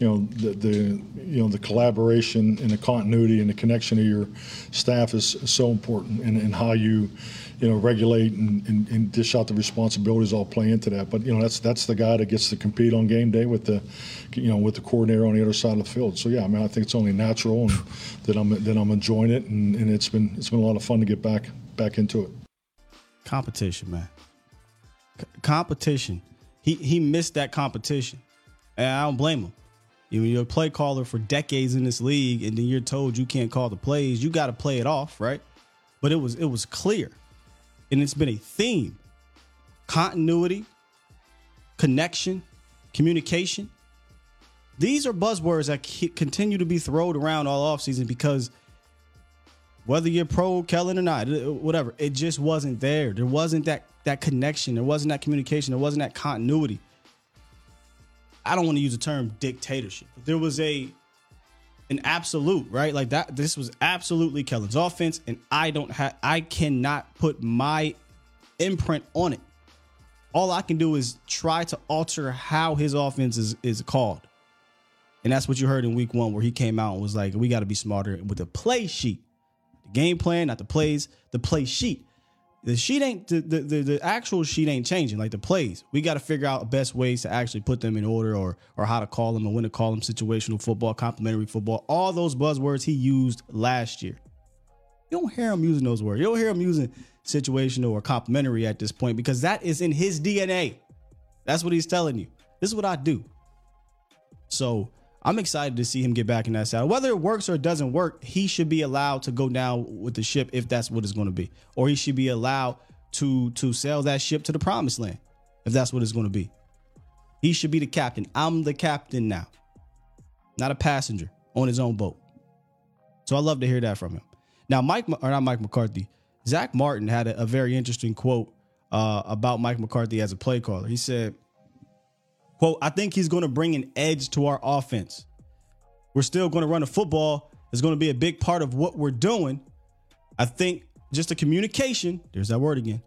you know, the collaboration and the continuity and the connection of your staff is so important, and how you regulate and dish out the responsibilities all play into that. But, you know, that's the guy that gets to compete on game day with the coordinator on the other side of the field. So, yeah, I mean, I think it's only natural and that I'm enjoying it, and it's been a lot of fun to get back into it. Competition, man. Competition. He missed that competition, and I don't blame him. You're a play caller for decades in this league, and then you're told you can't call the plays. You got to play it off, right? But it was clear. And it's been a theme: continuity, connection, communication. These are buzzwords that continue to be thrown around all offseason, because whether you're pro Kellen or not, whatever, it just wasn't there. There wasn't that connection. There wasn't that communication. There wasn't that continuity. I don't want to use the term dictatorship, but there was an absolute, right? Like that, this was absolutely Kellen's offense, and I cannot put my imprint on it. All I can do is try to alter how his offense is called. And that's what you heard in week 1, where he came out and was like, we got to be smarter with the play sheet, the game plan, not the plays, the play sheet. The sheet ain't the actual sheet ain't changing, like the plays. We got to figure out best ways to actually put them in order, or how to call them and when to call them. Situational football, complementary football, all those buzzwords he used last year. You don't hear him using those words. You don't hear him using situational or complementary at this point, because that is in his DNA. That's what he's telling you. This is what I do. So I'm excited to see him get back in that saddle. Whether it works or it doesn't work, he should be allowed to go down with the ship if that's what it's going to be. Or he should be allowed to sail that ship to the promised land if that's what it's going to be. He should be the captain. I'm the captain now, not a passenger on his own boat. So I love to hear that from him. Now, not Mike McCarthy. Zach Martin had a very interesting quote about Mike McCarthy as a play caller. He said, quote, "I think he's going to bring an edge to our offense. We're still going to run the football. It's going to be a big part of what we're doing. I think just the communication," there's that word again,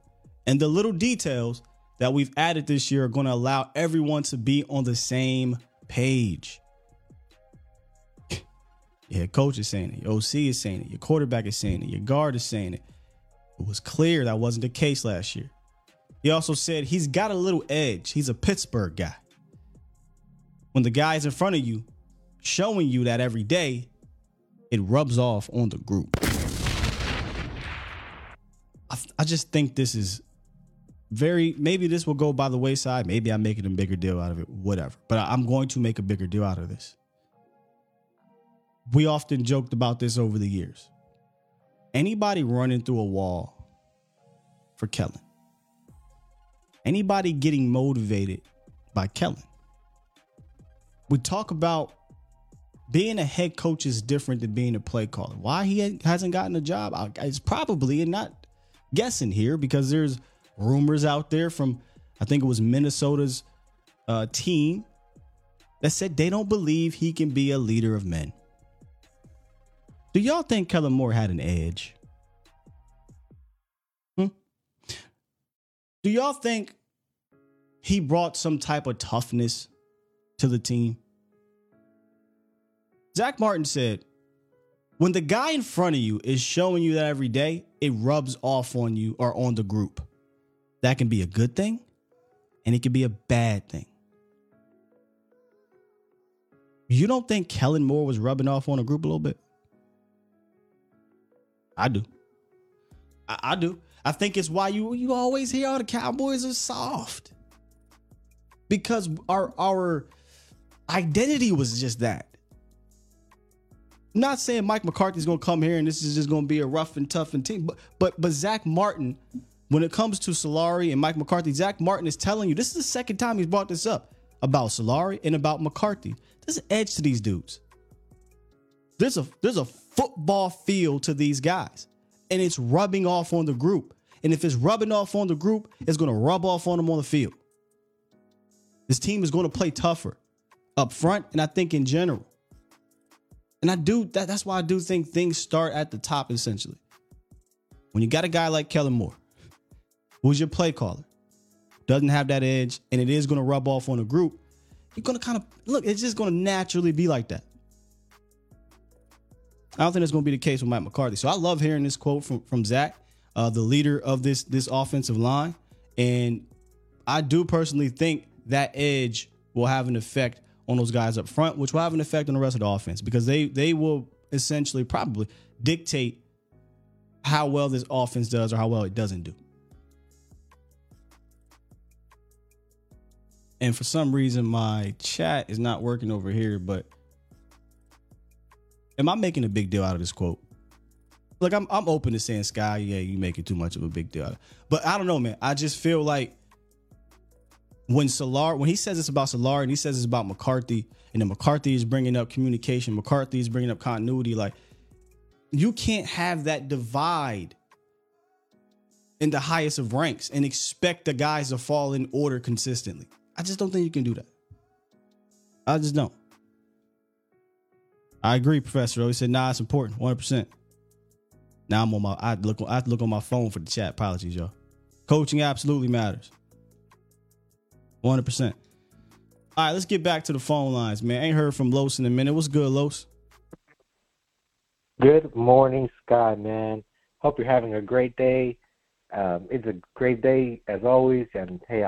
"and the little details that we've added this year are going to allow everyone to be on the same page." Your head coach is saying it. Your OC is saying it. Your quarterback is saying it. Your guard is saying it. It was clear that wasn't the case last year. He also said he's got a little edge. He's a Pittsburgh guy. When the guy's in front of you, showing you that every day, it rubs off on the group. I just think this is very, maybe this will go by the wayside. Maybe I'm making a bigger deal out of it, whatever. But I'm going to make a bigger deal out of this. We often joked about this over the years. Anybody running through a wall for Kellen? Anybody getting motivated by Kellen? We talk about being a head coach is different than being a play caller. Why he hasn't gotten a job? It's probably, and not guessing here, because there's rumors out there from, I think it was Minnesota's team that said they don't believe he can be a leader of men. Do y'all think Kellen Moore had an edge? Do y'all think he brought some type of toughness to the team? Zach Martin said, when the guy in front of you is showing you that every day, it rubs off on you or on the group. That can be a good thing, and it can be a bad thing. You don't think Kellen Moore was rubbing off on a group a little bit? I do. I do. I think it's why you always hear all the Cowboys are soft. Because our identity was just that. I'm not saying Mike McCarthy's going to come here and this is just going to be a rough and tough and team. But Zach Martin, when it comes to Solari and Mike McCarthy, Zach Martin is telling you, this is the second time he's brought this up about Solari and about McCarthy. There's an edge to these dudes. There's a football feel to these guys, and it's rubbing off on the group. And if it's rubbing off on the group, it's going to rub off on them on the field. This team is going to play tougher up front, and I think in general. And I do that's why I do think things start at the top, essentially. When you got a guy like Kellen Moore, who's your play caller, doesn't have that edge, and it is going to rub off on the group, you're going to kind of look, it's just going to naturally be like that. I don't think that's going to be the case with Mike McCarthy. So I love hearing this quote from Zach, the leader of this offensive line. And I do personally think that edge will have an effect on those guys up front, which will have an effect on the rest of the offense, because they will essentially probably dictate how well this offense does or how well it doesn't do. And for some reason, my chat is not working over here, but am I making a big deal out of this quote? Like, I'm open to saying, Sky, yeah, you making too much of a big deal out of it. But I don't know, man. I just feel like when he says it's about Solari and he says it's about McCarthy, and then McCarthy is bringing up communication, McCarthy is bringing up continuity, like, you can't have that divide in the highest of ranks and expect the guys to fall in order consistently. I just don't think you can do that. I just don't. I agree, Professor. He said, nah, it's important. 100%. Now I'm on my, I look on my phone for the chat. Apologies, y'all. Coaching absolutely matters. 100%. All right, let's get back to the phone lines, man. Ain't heard from Los in a minute. What's good, Los? Good morning, Sky, man. Hope you're having a great day. It's a great day as always. And hey,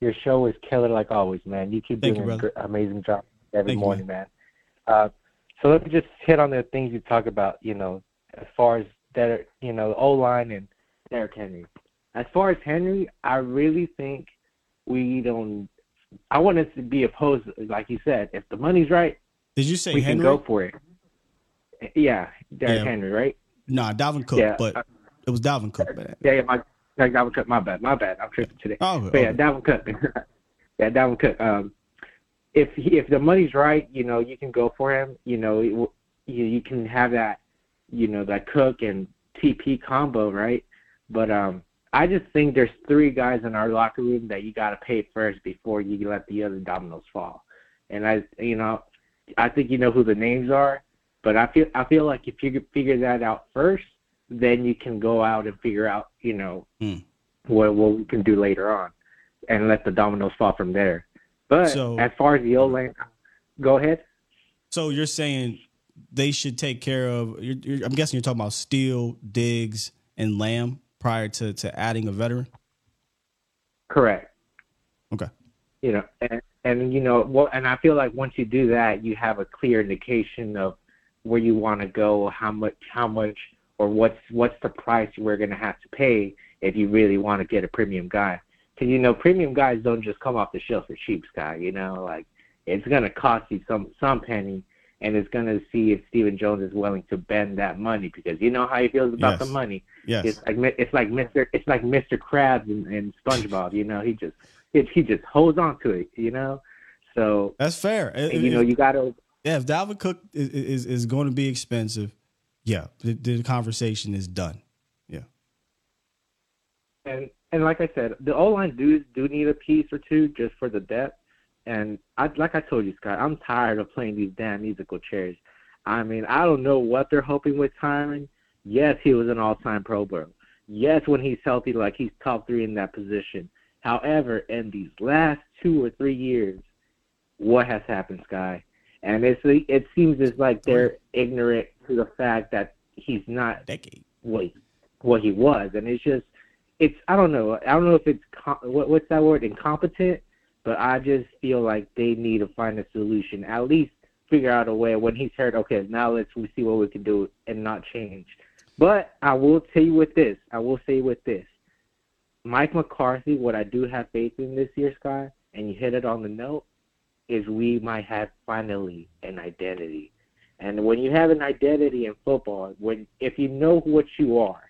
your show is killer like always, man. You keep doing an amazing job every morning, man. So let me just hit on the things you talk about, you know, as far as that, you know, the O-line and Derrick Henry. As far as Henry, I really think I want us to be opposed, like you said, if the money's right, Did you say we Henry? Can go for it? Yeah, Derrick Henry, right? Nah, Dalvin Cook, but it was Dalvin Cook. Dalvin Cook, my bad. I'm tripping today. Dalvin Cook. Yeah, Dalvin Cook. If the money's right, you know, you can go for him. You know, you can have that, you know, that Cook and TP combo, right? But I just think there's three guys in our locker room that you got to pay first before you let the other dominoes fall. And I think you know who the names are, but I feel like if you figure that out first, then you can go out and figure out, you know, what we can do later on, and let the dominoes fall from there. But as far as the O-line, go ahead. So you're saying they should take care of – I'm guessing you're talking about Steele, Diggs, and Lamb prior to adding a veteran? Correct. Okay. You know, and you know, well, and I feel like once you do that, you have a clear indication of where you want to go, how much, or what's the price we're going to have to pay if you really want to get a premium guy. Because, you know, premium guys don't just come off the shelf for cheap, Scott. You know, like, it's going to cost you some penny, and it's going to see if Stephen Jones is willing to bend that money, because you know how he feels about the money. Yes. It's like Mr. Krabs and SpongeBob. You know, he just holds on to it. You know, so that's fair. And, you got to. Yeah, if Dalvin Cook is going to be expensive, the conversation is done. Yeah. And like I said, the O-line do need a piece or two just for the depth. And like I told you, Scott, I'm tired of playing these damn musical chairs. I mean, I don't know what they're hoping with Tyron. Yes, he was an all-time Pro Bowl. Yes, when he's healthy, like he's top three in that position. However, in these last 2 or 3 years, what has happened, Sky? And it seems as like they're ignorant to the fact that he's not what he was. And it's just... I don't know if it's what's that word, incompetent, but I just feel like they need to find a solution. At least figure out a way when he's hurt. Okay, now we see what we can do and not change. But I will say with this, Mike McCarthy. What I do have faith in this year, Sky, and you hit it on the note, is we might have finally an identity. And when you have an identity in football, if you know what you are.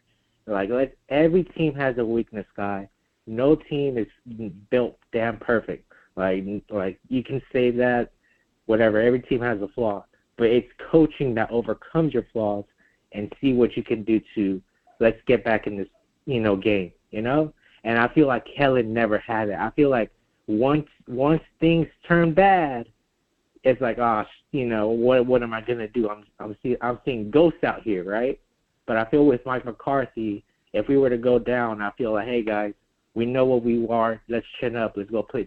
Like, every team has a weakness, guy. No team is built damn perfect. Like you can say that, whatever. Every team has a flaw. But it's coaching that overcomes your flaws and see what you can do to, let's get back in this, you know, game, you know? And I feel like Kellen never had it. I feel like once things turn bad, it's like, you know, what am I going to do? I'm seeing ghosts out here, right? But I feel with Mike McCarthy, if we were to go down, I feel like, hey guys, we know what we are. Let's chin up. Let's go play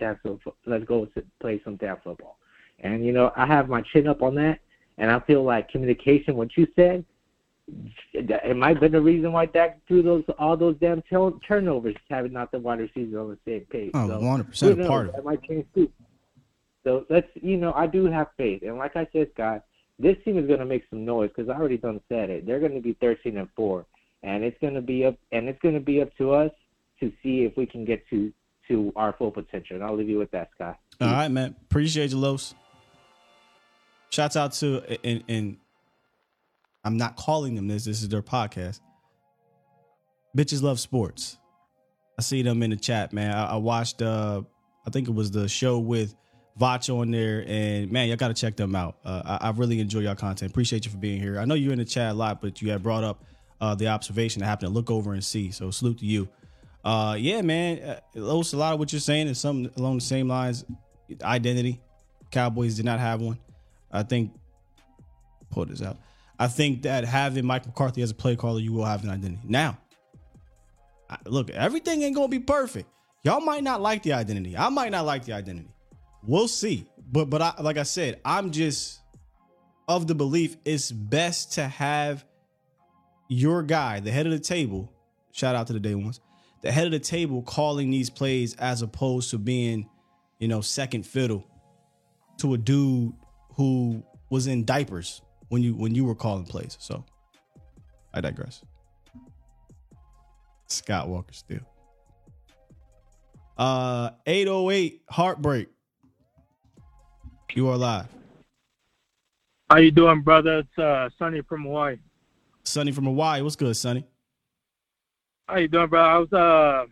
some damn football. And you know, I have my chin up on that. And I feel like communication. What you said, it might have been the reason why Dak threw all those damn turnovers, having not the wide receivers on the same page. Oh, 100% part of it. That might change too. So I do have faith. And like I said, guys. This team is going to make some noise because I already done said it. They're going to be 13-4, and it's going to be up to us to see if we can get to our full potential. And I'll leave you with that, Scott. All right, man. Appreciate you, Los. Shouts out to and I'm not calling them this. This is their podcast. Bitches love sports. I see them in the chat, man. I watched. I think it was the show with Vach on there, and man, y'all got to check them out. I really enjoy y'all content. Appreciate you for being here. I know you're in the chat a lot, but you had brought up the observation that happened to look over and see. So salute to you. Yeah, man. Los, a lot of what you're saying is something along the same lines. Identity. Cowboys did not have one. I think that having Mike McCarthy as a play caller, you will have an identity. Now, look, everything ain't going to be perfect. Y'all might not like the identity. I might not like the identity. We'll see. But I, like I said, I'm just of the belief it's best to have your guy, the head of the table, shout out to the day ones, the head of the table calling these plays as opposed to being, you know, second fiddle to a dude who was in diapers when you were calling plays. So I digress. Scott Walker still. 808 Heartbreak. You are live. How you doing, brother? It's Sonny from Hawaii. Sonny from Hawaii. What's good, Sonny? How you doing, brother?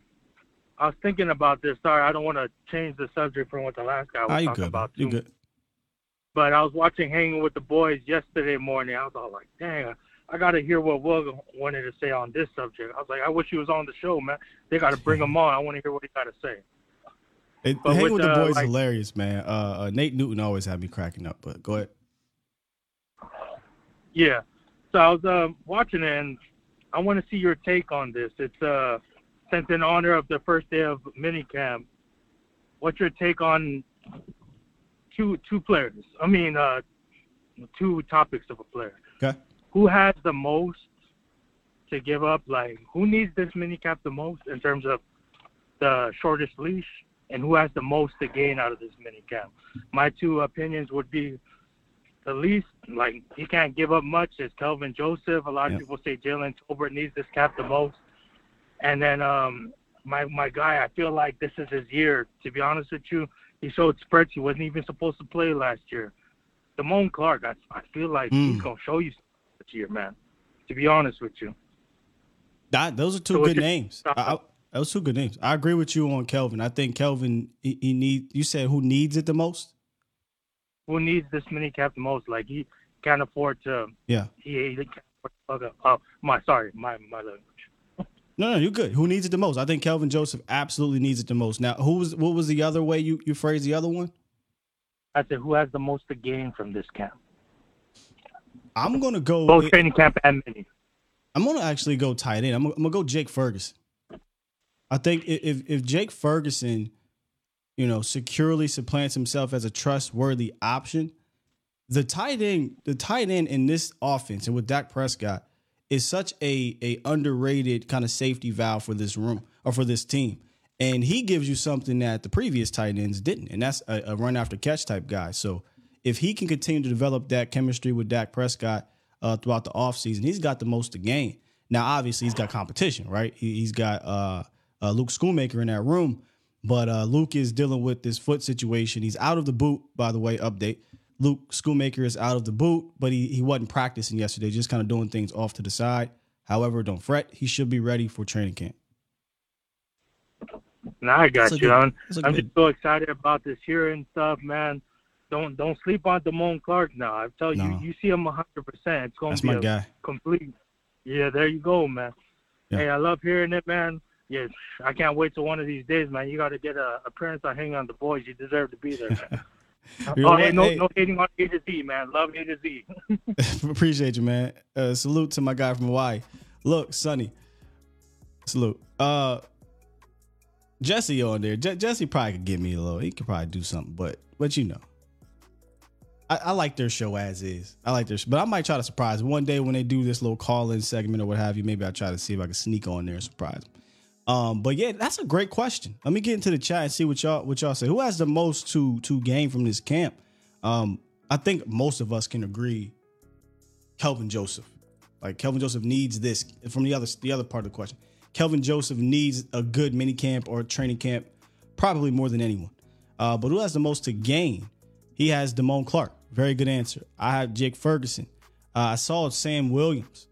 I was thinking about this. Sorry, I don't want to change the subject from what the last guy was talking about. Too. You good? But I was watching Hanging with the Boys yesterday morning. I was all like, dang, I got to hear what Will wanted to say on this subject. I was like, I wish he was on the show, man. They got to bring him on. I want to hear what he got to say. Hanging with the Boys is hilarious, man. Nate Newton always had me cracking up, but go ahead. Yeah. So I was watching it, and I want to see your take on this. It's since in honor of the first day of minicamp, what's your take on two players? I mean, two topics of a player. Okay. Who has the most to give up? Like, who needs this minicamp the most in terms of the shortest leash, and who has the most to gain out of this minicamp? My two opinions would be the least, like, he can't give up much, is Kelvin Joseph. A lot of people say Jalen Tolbert needs this cap the most. And then my guy, I feel like this is his year. To be honest with you, he showed spurts. He wasn't even supposed to play last year. Damone Clark, I feel like he's going to show you this year, man, to be honest with you. Those are two good names. Those two good names. I agree with you on Kelvin. I think Kelvin, he need. You said who needs it the most? Who needs this minicamp the most? Like, he can't afford to. Yeah. He can't afford to. My language. No, you're good. Who needs it the most? I think Kelvin Joseph absolutely needs it the most. Now, what was the other way you phrased the other one? I said, who has the most to gain from this camp? I'm going to go. Both training camp and mini. I'm going to actually go tight end. I'm going to go Jake Ferguson. I think if Jake Ferguson, you know, securely supplants himself as a trustworthy option, the tight end in this offense and with Dak Prescott, is such a underrated kind of safety valve for this room or for this team. And he gives you something that the previous tight ends didn't, and that's a run after catch type guy. So if he can continue to develop that chemistry with Dak Prescott throughout the offseason, he's got the most to gain. Now, obviously, he's got competition, right? He's got Luke Schoonmaker in that room, but Luke is dealing with this foot situation. He's out of the boot, by the way, update. Luke Schoonmaker is out of the boot, but he wasn't practicing yesterday, just kind of doing things off to the side. However, don't fret. He should be ready for training camp. Nah, I got you. I'm just so excited about this year and stuff, man. Don't sleep on Damone Clark now. I tell you, you see him 100%. It's going to be my guy. Complete. Yeah, there you go, man. Yeah. Hey, I love hearing it, man. Yeah, I can't wait till one of these days, man. You got to get an appearance on Hanging on the Boys. You deserve to be there, man. No hating on A to Z, man. Love A to Z. Appreciate you, man. Salute to my guy from Hawaii. Look, Sonny. Salute. Jesse on there. Jesse probably could give me a little. He could probably do something, but you know. I like their show as is. I like their show. But I might try to surprise them. One day when they do this little call-in segment or what have you, maybe I'll try to see if I can sneak on there and surprise them. But yeah, that's a great question. Let me get into the chat and see what y'all say. Who has the most to gain from this camp? I think most of us can agree, Kelvin Joseph. Like, Kelvin Joseph needs this. From the other part of the question, Kelvin Joseph needs a good mini camp or training camp, probably more than anyone. But who has the most to gain? He has Damone Clark. Very good answer. I have Jake Ferguson. I saw Sam Williams.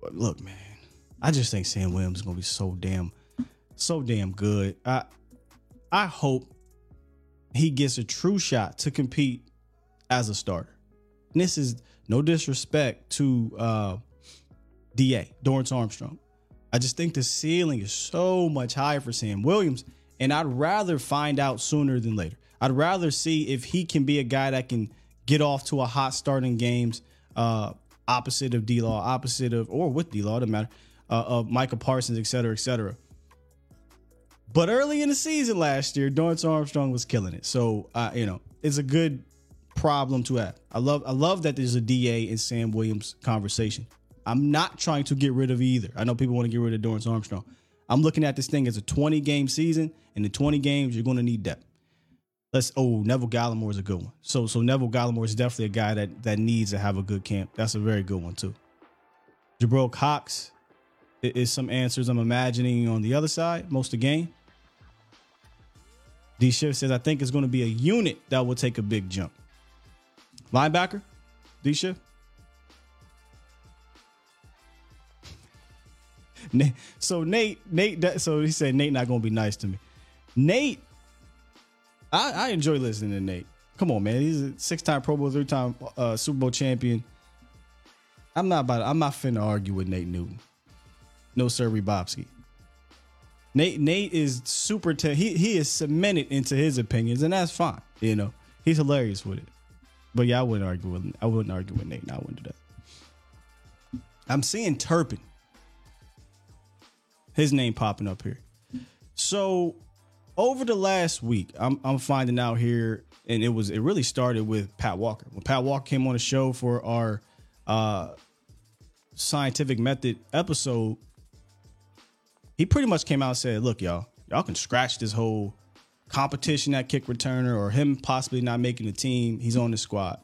But look, man. I just think Sam Williams is going to be so damn good. I hope he gets a true shot to compete as a starter. And this is no disrespect to DA, Dorrance Armstrong. I just think the ceiling is so much higher for Sam Williams, and I'd rather find out sooner than later. I'd rather see if he can be a guy that can get off to a hot start in games, opposite of D-Law, or with D-Law, doesn't matter. Of Micah Parsons, et cetera, et cetera. But early in the season last year, Dorrance Armstrong was killing it. So, you know, it's a good problem to have. I love that there's a DA and Sam Williams conversation. I'm not trying to get rid of either. I know people want to get rid of Dorrance Armstrong. I'm looking at this thing as a 20-game season. And in 20 games, you're going to need depth. Neville Gallimore is a good one. So Neville Gallimore is definitely a guy that needs to have a good camp. That's a very good one, too. Jabril Cox. Is some answers I'm imagining on the other side, most of the game. D Shift says, I think it's going to be a unit that will take a big jump. Linebacker, Disha. So Nate, so he said Nate not gonna be nice to me. Nate, I enjoy listening to Nate. Come on, man, he's a 6-time Pro Bowl, 3-time Super Bowl champion. I'm not finna argue with Nate Newton. No sir, Bobski. Nate is super. He is cemented into his opinions, and that's fine. You know, he's hilarious with it. But yeah, I wouldn't argue with Nate. No, I wouldn't do that. I'm seeing Turpin. His name popping up here. So over the last week, I'm finding out here, and it really started with Pat Walker. When Pat Walker came on the show for our scientific method episode, he pretty much came out and said, look, y'all can scratch this whole competition at kick returner or him possibly not making the team. He's on the squad.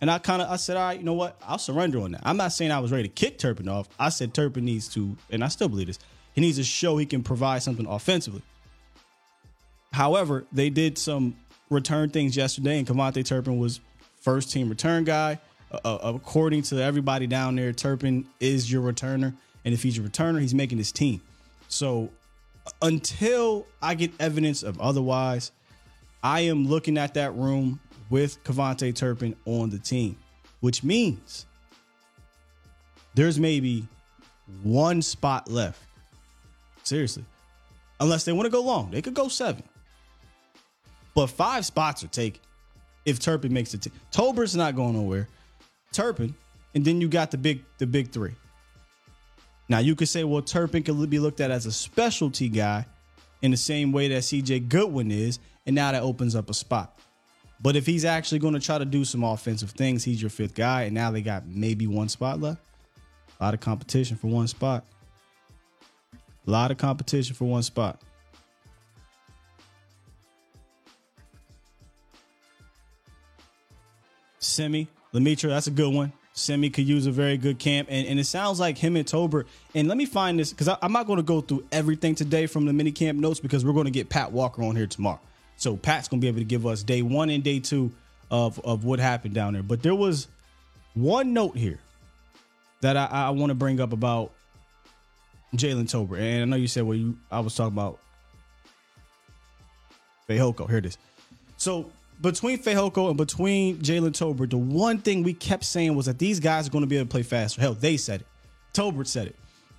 And I said, all right, you know what? I'll surrender on that. I'm not saying I was ready to kick Turpin off. I said Turpin needs to, and I still believe this, he needs to show he can provide something offensively. However, they did some return things yesterday, and Kevontae Turpin was first team return guy. According to everybody down there, Turpin is your returner, and if he's your returner, he's making his team. So until I get evidence of otherwise, I am looking at that room with Kevontae Turpin on the team, which means there's maybe one spot left. Seriously. Unless they want to go long. They could go 7. But 5 spots are taken if Turpin makes the team. Tolbert's not going nowhere. Turpin. And then you got the big 3. Now, you could say, well, Turpin could be looked at as a specialty guy in the same way that C.J. Goodwin is, and now that opens up a spot. But if he's actually going to try to do some offensive things, he's your 5th guy, and now they got maybe one spot left. A lot of competition for one spot. A lot of competition for one spot. Simi, Lemaitre, that's a good one. Simi could use a very good camp. And it sounds like him and Tolbert. And let me find this, because I'm not going to go through everything today from the minicamp notes, because we're going to get Pat Walker on here tomorrow. So Pat's going to be able to give us day 1 and day 2 of what happened down there. But there was one note here that I want to bring up about Jalen Tolbert. And I know you said, well, I was talking about Fehoko. Here it is. So between Fehoko and between Jalen Tolbert, the one thing we kept saying was that these guys are going to be able to play faster. Hell, they said it. Tolbert said it.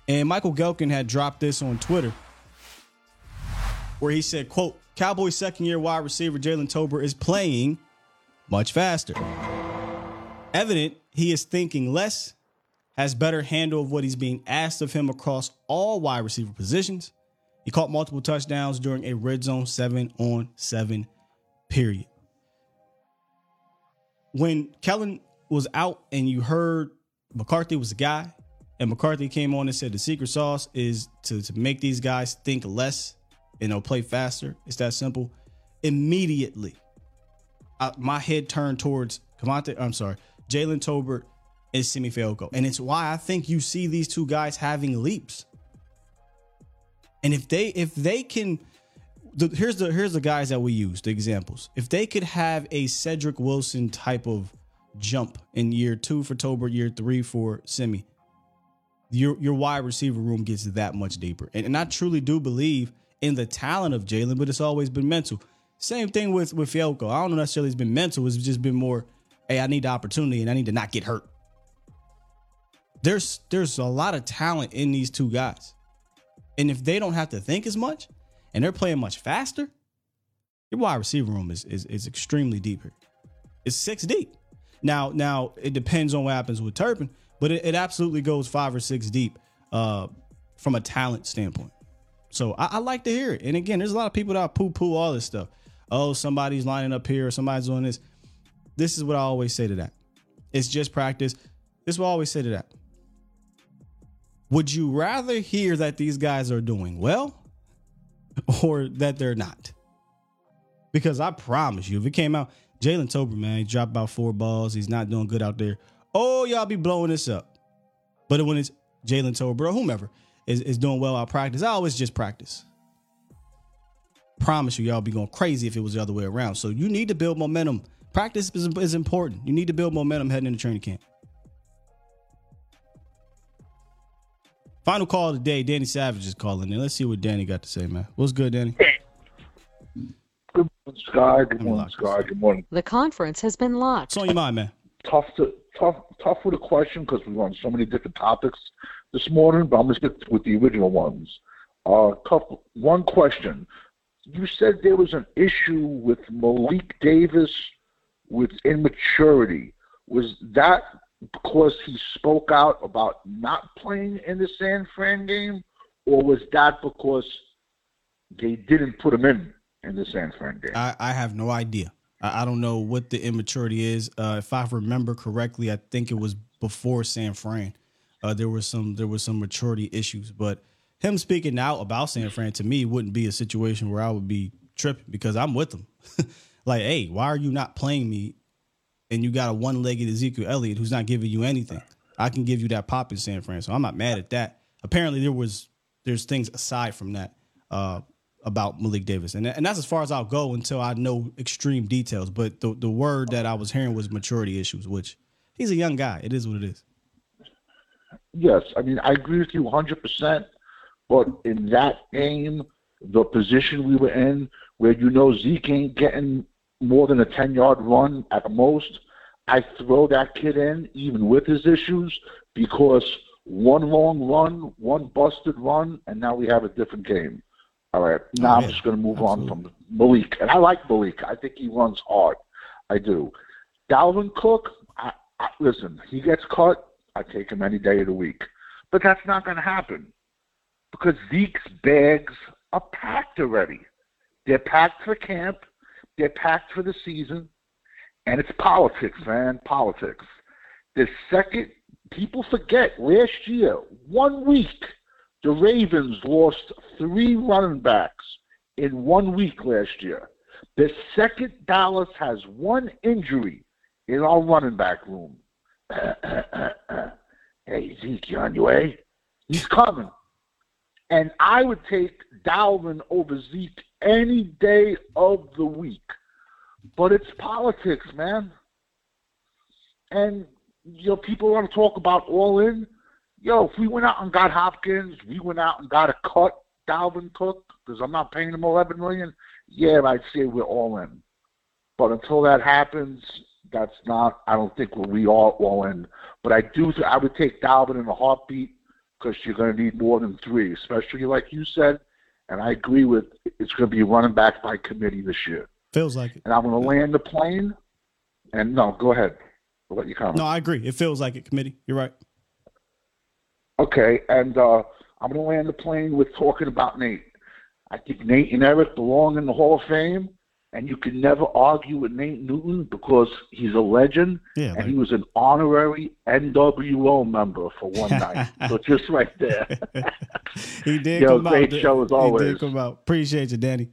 And Michael Gehlken had dropped this on Twitter where he said, quote, Cowboys second-year wide receiver Jalen Tolbert is playing much faster. Evident he is thinking less, has better handle of what he's being asked of him across all wide receiver positions. He caught multiple touchdowns during a red zone 7-on-7 period. When Kellen was out and you heard McCarthy was the guy, and McCarthy came on and said the secret sauce is to make these guys think less and they'll play faster. It's that simple. Immediately, my head turned towards Jalen Tolbert and Simi Fehoko. And it's why I think you see these two guys having leaps. And if they can... Here's the guys that we use, the examples. If they could have a Cedric Wilson type of jump in year 2 for Tolbert, year 3 for Simi, your wide receiver room gets that much deeper. And I truly do believe in the talent of Jalen, but it's always been mental. Same thing with Fehoko. I don't know necessarily it's been mental. It's just been more, hey, I need the opportunity and I need to not get hurt. There's a lot of talent in these two guys. And if they don't have to think as much, and they're playing much faster, your wide receiver room is extremely deep here. It's 6 deep. Now it depends on what happens with Turpin, but it absolutely goes 5 or 6 deep from a talent standpoint. So I like to hear it. And again, there's a lot of people that poo-poo all this stuff. Oh, somebody's lining up here or somebody's doing this. This is what I always say to that. It's just practice. This is what I always say to that. Would you rather hear that these guys are doing well or that they're not? Because I promise you, if it came out, Jalen Tolbert, man, he dropped about 4 balls. He's not doing good out there. Oh, y'all be blowing this up. But when it's Jalen Tolbert or whomever is doing well out practice, I always just practice. Promise you, y'all be going crazy if it was the other way around. So you need to build momentum Practice is important. You need to build momentum heading into training camp. Final call of the day. Danny Savage is calling in. Let's see what Danny got to say, man. What's good, Danny? Good morning, Sky. Good morning, Sky. Good morning. The conference has been locked. What's on your mind, man? Tough with a question because we're on so many different topics this morning, but I'm going to stick with the original ones. One question. You said there was an issue with Malik Davis with immaturity. Was that because he spoke out about not playing in the San Fran game, or was that because they didn't put him in the San Fran game? I have no idea. I don't know what the immaturity is. If I remember correctly, I think it was before San Fran. There was some maturity issues, but him speaking out about San Fran to me wouldn't be a situation where I would be tripping because I'm with him. Like, hey, why are you not playing me? And you got a one-legged Ezekiel Elliott who's not giving you anything. I can give you that pop in San Fran, so I'm not mad at that. Apparently, there's things aside from that about Malik Davis, and that's as far as I'll go until I know extreme details. But the word that I was hearing was maturity issues, which he's a young guy. It is what it is. Yes, I mean, I agree with you 100%. But in that game, the position we were in, where you know Zeke ain't getting more than a 10-yard run at the most, I throw that kid in, even with his issues, because one long run, one busted run, and now we have a different game. All right, now I'm just going to move on from Malik. And I like Malik. I think he runs hard. I do. Dalvin Cook, listen, he gets cut, I take him any day of the week. But that's not going to happen. Because Zeke's bags are packed already. They're packed for camp. They're packed for the season. And it's politics, man, politics. The second, people forget, last year, 1 week, the Ravens lost 3 running backs in 1 week last year. The second Dallas has 1 injury in our running back room. Hey, Zeke, you on your way? He's coming. And I would take Dalvin over Zeke any day of the week. But it's politics, man. And, you know, people want to talk about all in. Yo, if we went out and got Hopkins, we went out and got a cut Dalvin Cook, because I'm not paying him $11 million, yeah, I'd say we're all in. But until that happens, that's not, I don't think we are all in. But I would take Dalvin in a heartbeat. Because you're going to need more than 3, especially like you said, and I agree with it's going to be running back by committee this year. Feels like it. And I'm going to land the plane, and no, go ahead. I'll let you comment. No, I agree. It feels like it, committee. You're right. Okay, and I'm going to land the plane with talking about Nate. I think Nate and Eric belong in the Hall of Fame, and you can never argue with Nate Newton because he's a legend, and he was an honorary NWO member for one night. So just right there. He did come out. Great show as always. He did come out. Appreciate you, Danny.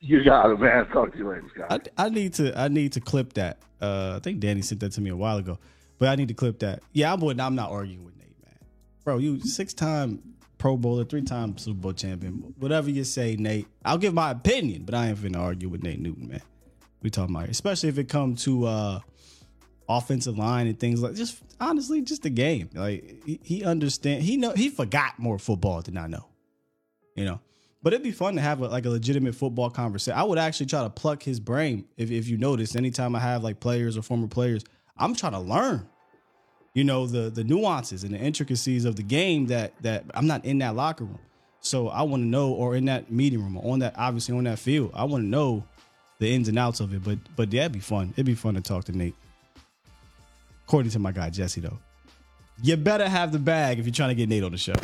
You got it, man. Talk to you later, Scott. I need to clip that. I think Danny sent that to me a while ago, but I need to clip that. Yeah, I'm not arguing with Nate, man. Bro, you 6-time Pro Bowler, 3-time Super Bowl champion. Whatever you say, Nate, I'll give my opinion, but I ain't finna argue with Nate Newton, man. We talking about it, especially if it comes to offensive line and things like. Just honestly, just the game. Like he understand. He forgot more football than I know. You know, but it'd be fun to have a legitimate football conversation. I would actually try to pluck his brain. If you notice, anytime I have like players or former players, I'm trying to learn. You know, the nuances and the intricacies of the game that I'm not in that locker room. So I want to know, or in that meeting room, or on that field, I want to know the ins and outs of it. But yeah, it'd be fun. It'd be fun to talk to Nate. According to my guy, Jesse, though, you better have the bag if you're trying to get Nate on the show.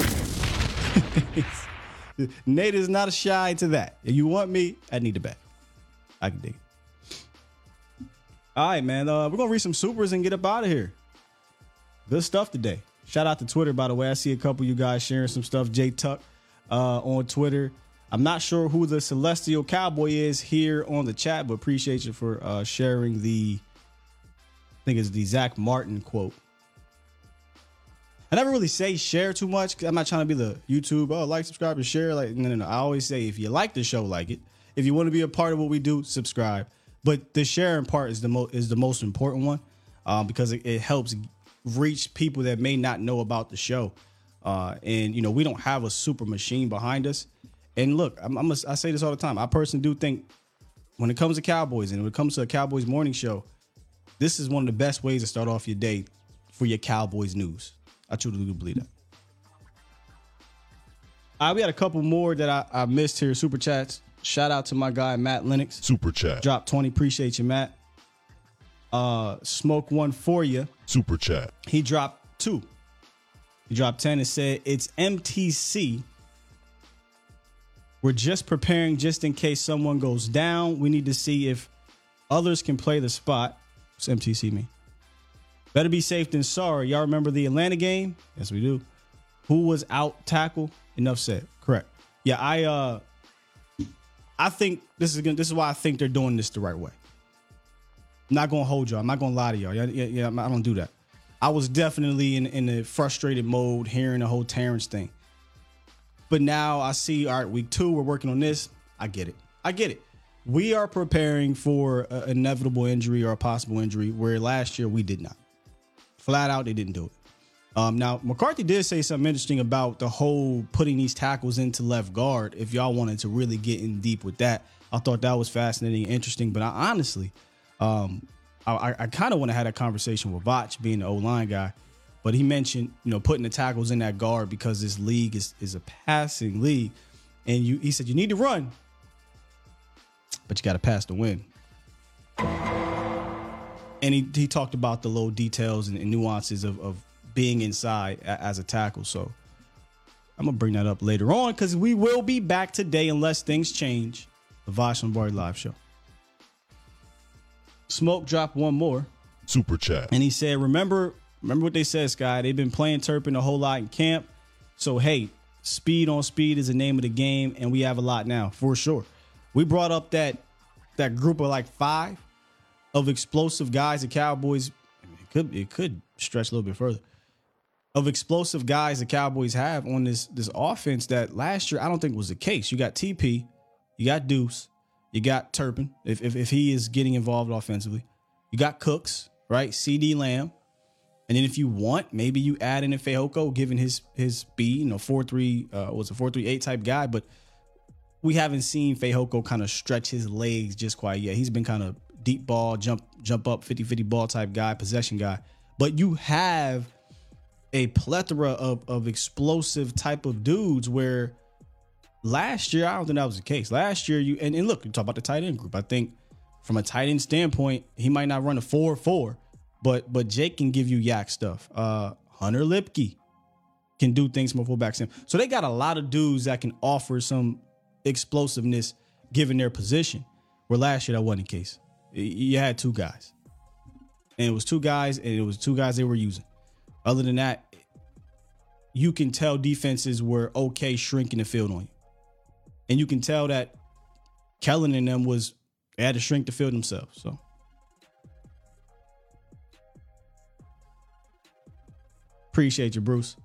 Nate is not shy to that. If you want me, I need the bag. I can dig it. All right, man. We're going to read some supers and get up out of here. Good stuff today. Shout out to Twitter, by the way. I see a couple of you guys sharing some stuff. Jay Tuck on Twitter. I'm not sure who the Celestial Cowboy is here on the chat, but appreciate you for sharing the, I think it's the Zach Martin quote. I never really say share too much because I'm not trying to be the YouTube, like, subscribe, and share. Like, no. I always say if you like the show, like it. If you want to be a part of what we do, subscribe. But the sharing part is the most important one, because it helps reach people that may not know about the show. And, you know, we don't have a super machine behind us. And look, I say this all the time. I personally do think when it comes to Cowboys and when it comes to a Cowboys morning show, this is one of the best ways to start off your day for your Cowboys news. I truly do believe that. All right, we had a couple more that I missed here. Super chats. Shout out to my guy, Matt Lennox. Super chat. Drop 20. Appreciate you, Matt. Smoke one for you. Super chat. He dropped 2. He dropped 10 and said, it's MTC. We're just preparing just in case someone goes down. We need to see if others can play the spot. What's MTC mean? Better be safe than sorry. Y'all remember the Atlanta game? Yes, we do. Who was out tackle? Enough said. Correct. Yeah, I think this is why I think they're doing this the right way. I'm not going to hold y'all. I'm not going to lie to y'all. Yeah, I don't do that. I was definitely in the frustrated mode hearing the whole Terrence thing. But now I see, all right, week 2, we're working on this. I get it. We are preparing for an inevitable injury or a possible injury where last year we did not. Flat out, they didn't do it. Now, McCarthy did say something interesting about the whole putting these tackles into left guard. If y'all wanted to really get in deep with that, I thought that was fascinating and interesting. But I honestly, I kind of want to have a conversation with Botch, being the O-line guy. But he mentioned, you know, putting the tackles in that guard because this league is a passing league. And he said, you need to run, but you got to pass to win. And he talked about the little details and nuances of being inside as a tackle. So I'm going to bring that up later on because we will be back today unless things change. The Vosh Lombardi Live Show. Smoke dropped one more. Super chat. And he said, remember what they said, Sky. They've been playing Turpin a whole lot in camp. So, hey, speed on speed is the name of the game, and we have a lot now for sure. We brought up that group of like 5 of explosive guys the Cowboys. I mean, it could stretch a little bit further. Of explosive guys the Cowboys have on this offense that last year I don't think was the case. You got TP, you got Deuce, you got Turpin, if he is getting involved offensively. You got Cooks, right? CD Lamb. And then if you want, maybe you add in a Fehoko, given his speed, you know, 4-3, was a 4-3-8 type guy. But we haven't seen Fehoko kind of stretch his legs just quite yet. He's been kind of deep ball, jump up, 50-50 ball type guy, possession guy. But you have a plethora of explosive type of dudes where last year, I don't think that was the case. Last year, and look, you talk about the tight end group. I think from a tight end standpoint, he might not run a 4-4. But Jake can give you yak stuff. Hunter Lipke can do things from a fullback standpoint. So they got a lot of dudes that can offer some explosiveness given their position. Where last year that wasn't the case. You had 2 guys. And it was 2 guys, and it was 2 guys they were using. Other than that, you can tell defenses were okay shrinking the field on you. And you can tell that Kellen and them they had to shrink the field themselves. So. Appreciate you, Bruce.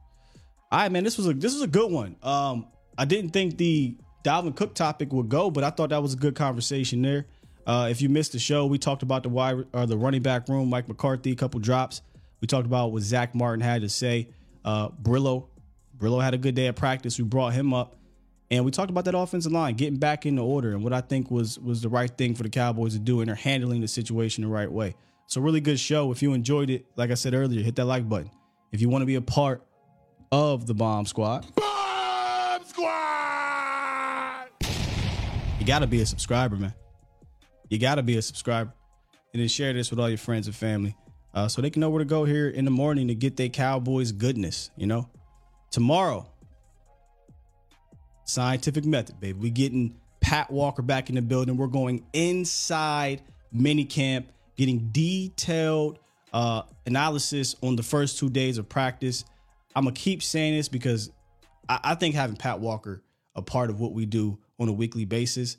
All right, man, this was a good one. I didn't think the Dalvin Cook topic would go, but I thought that was a good conversation there. If you missed the show, we talked about the running back room, Mike McCarthy, a couple drops. We talked about what Zach Martin had to say. Brillo had a good day of practice. We brought him up, and we talked about that offensive line getting back into order and what I think was the right thing for the Cowboys to do, and they're handling the situation the right way. So really good show. If you enjoyed it, like I said earlier, hit that like button. If you want to be a part of the Bomb Squad, you got to be a subscriber, man. You got to be a subscriber. And then share this with all your friends and family so they can know where to go here in the morning to get their Cowboys goodness, you know. Tomorrow, scientific method, baby. We're getting Pat Walker back in the building. We're going inside minicamp, getting detailed analysis on the first 2 days of practice. I'm going to keep saying this because I think having Pat Walker a part of what we do on a weekly basis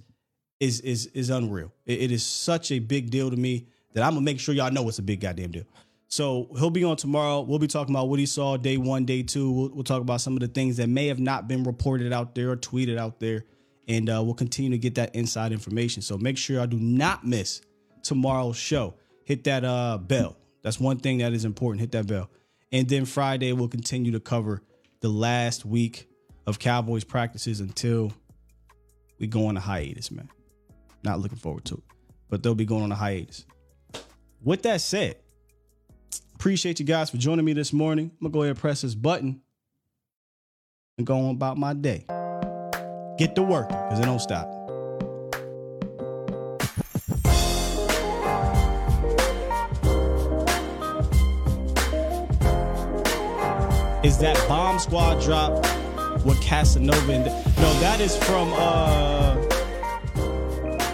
is unreal. It is such a big deal to me that I'm going to make sure y'all know it's a big goddamn deal. So he'll be on tomorrow. We'll be talking about what he saw day 1, day 2. We'll talk about some of the things that may have not been reported out there or tweeted out there. And we'll continue to get that inside information. So make sure y'all do not miss tomorrow's show. Hit that bell. That's one thing that is important. Hit that bell. And then Friday, we'll continue to cover the last week of Cowboys practices until we go on a hiatus, man. Not looking forward to it, but they'll be going on a hiatus. With that said, appreciate you guys for joining me this morning. I'm going to go ahead and press this button and go on about my day. Get to work because it don't stop. Is that Bomb Squad drop with Casanova? And no, that is from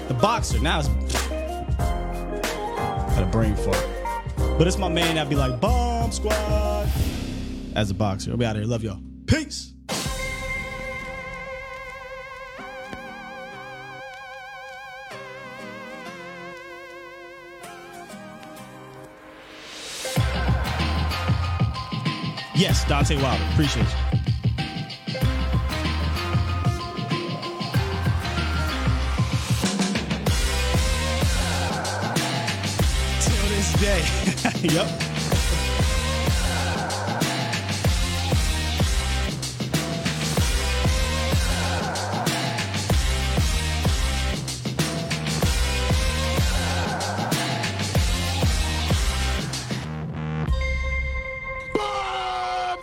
the boxer. Now it's got a brain fart. But it's my man that'd be like, Bomb Squad as a boxer. I'll be out of here. Love y'all. Peace. Yes, Dante Wilder. Appreciate you. Till this day. Yep.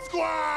Squad!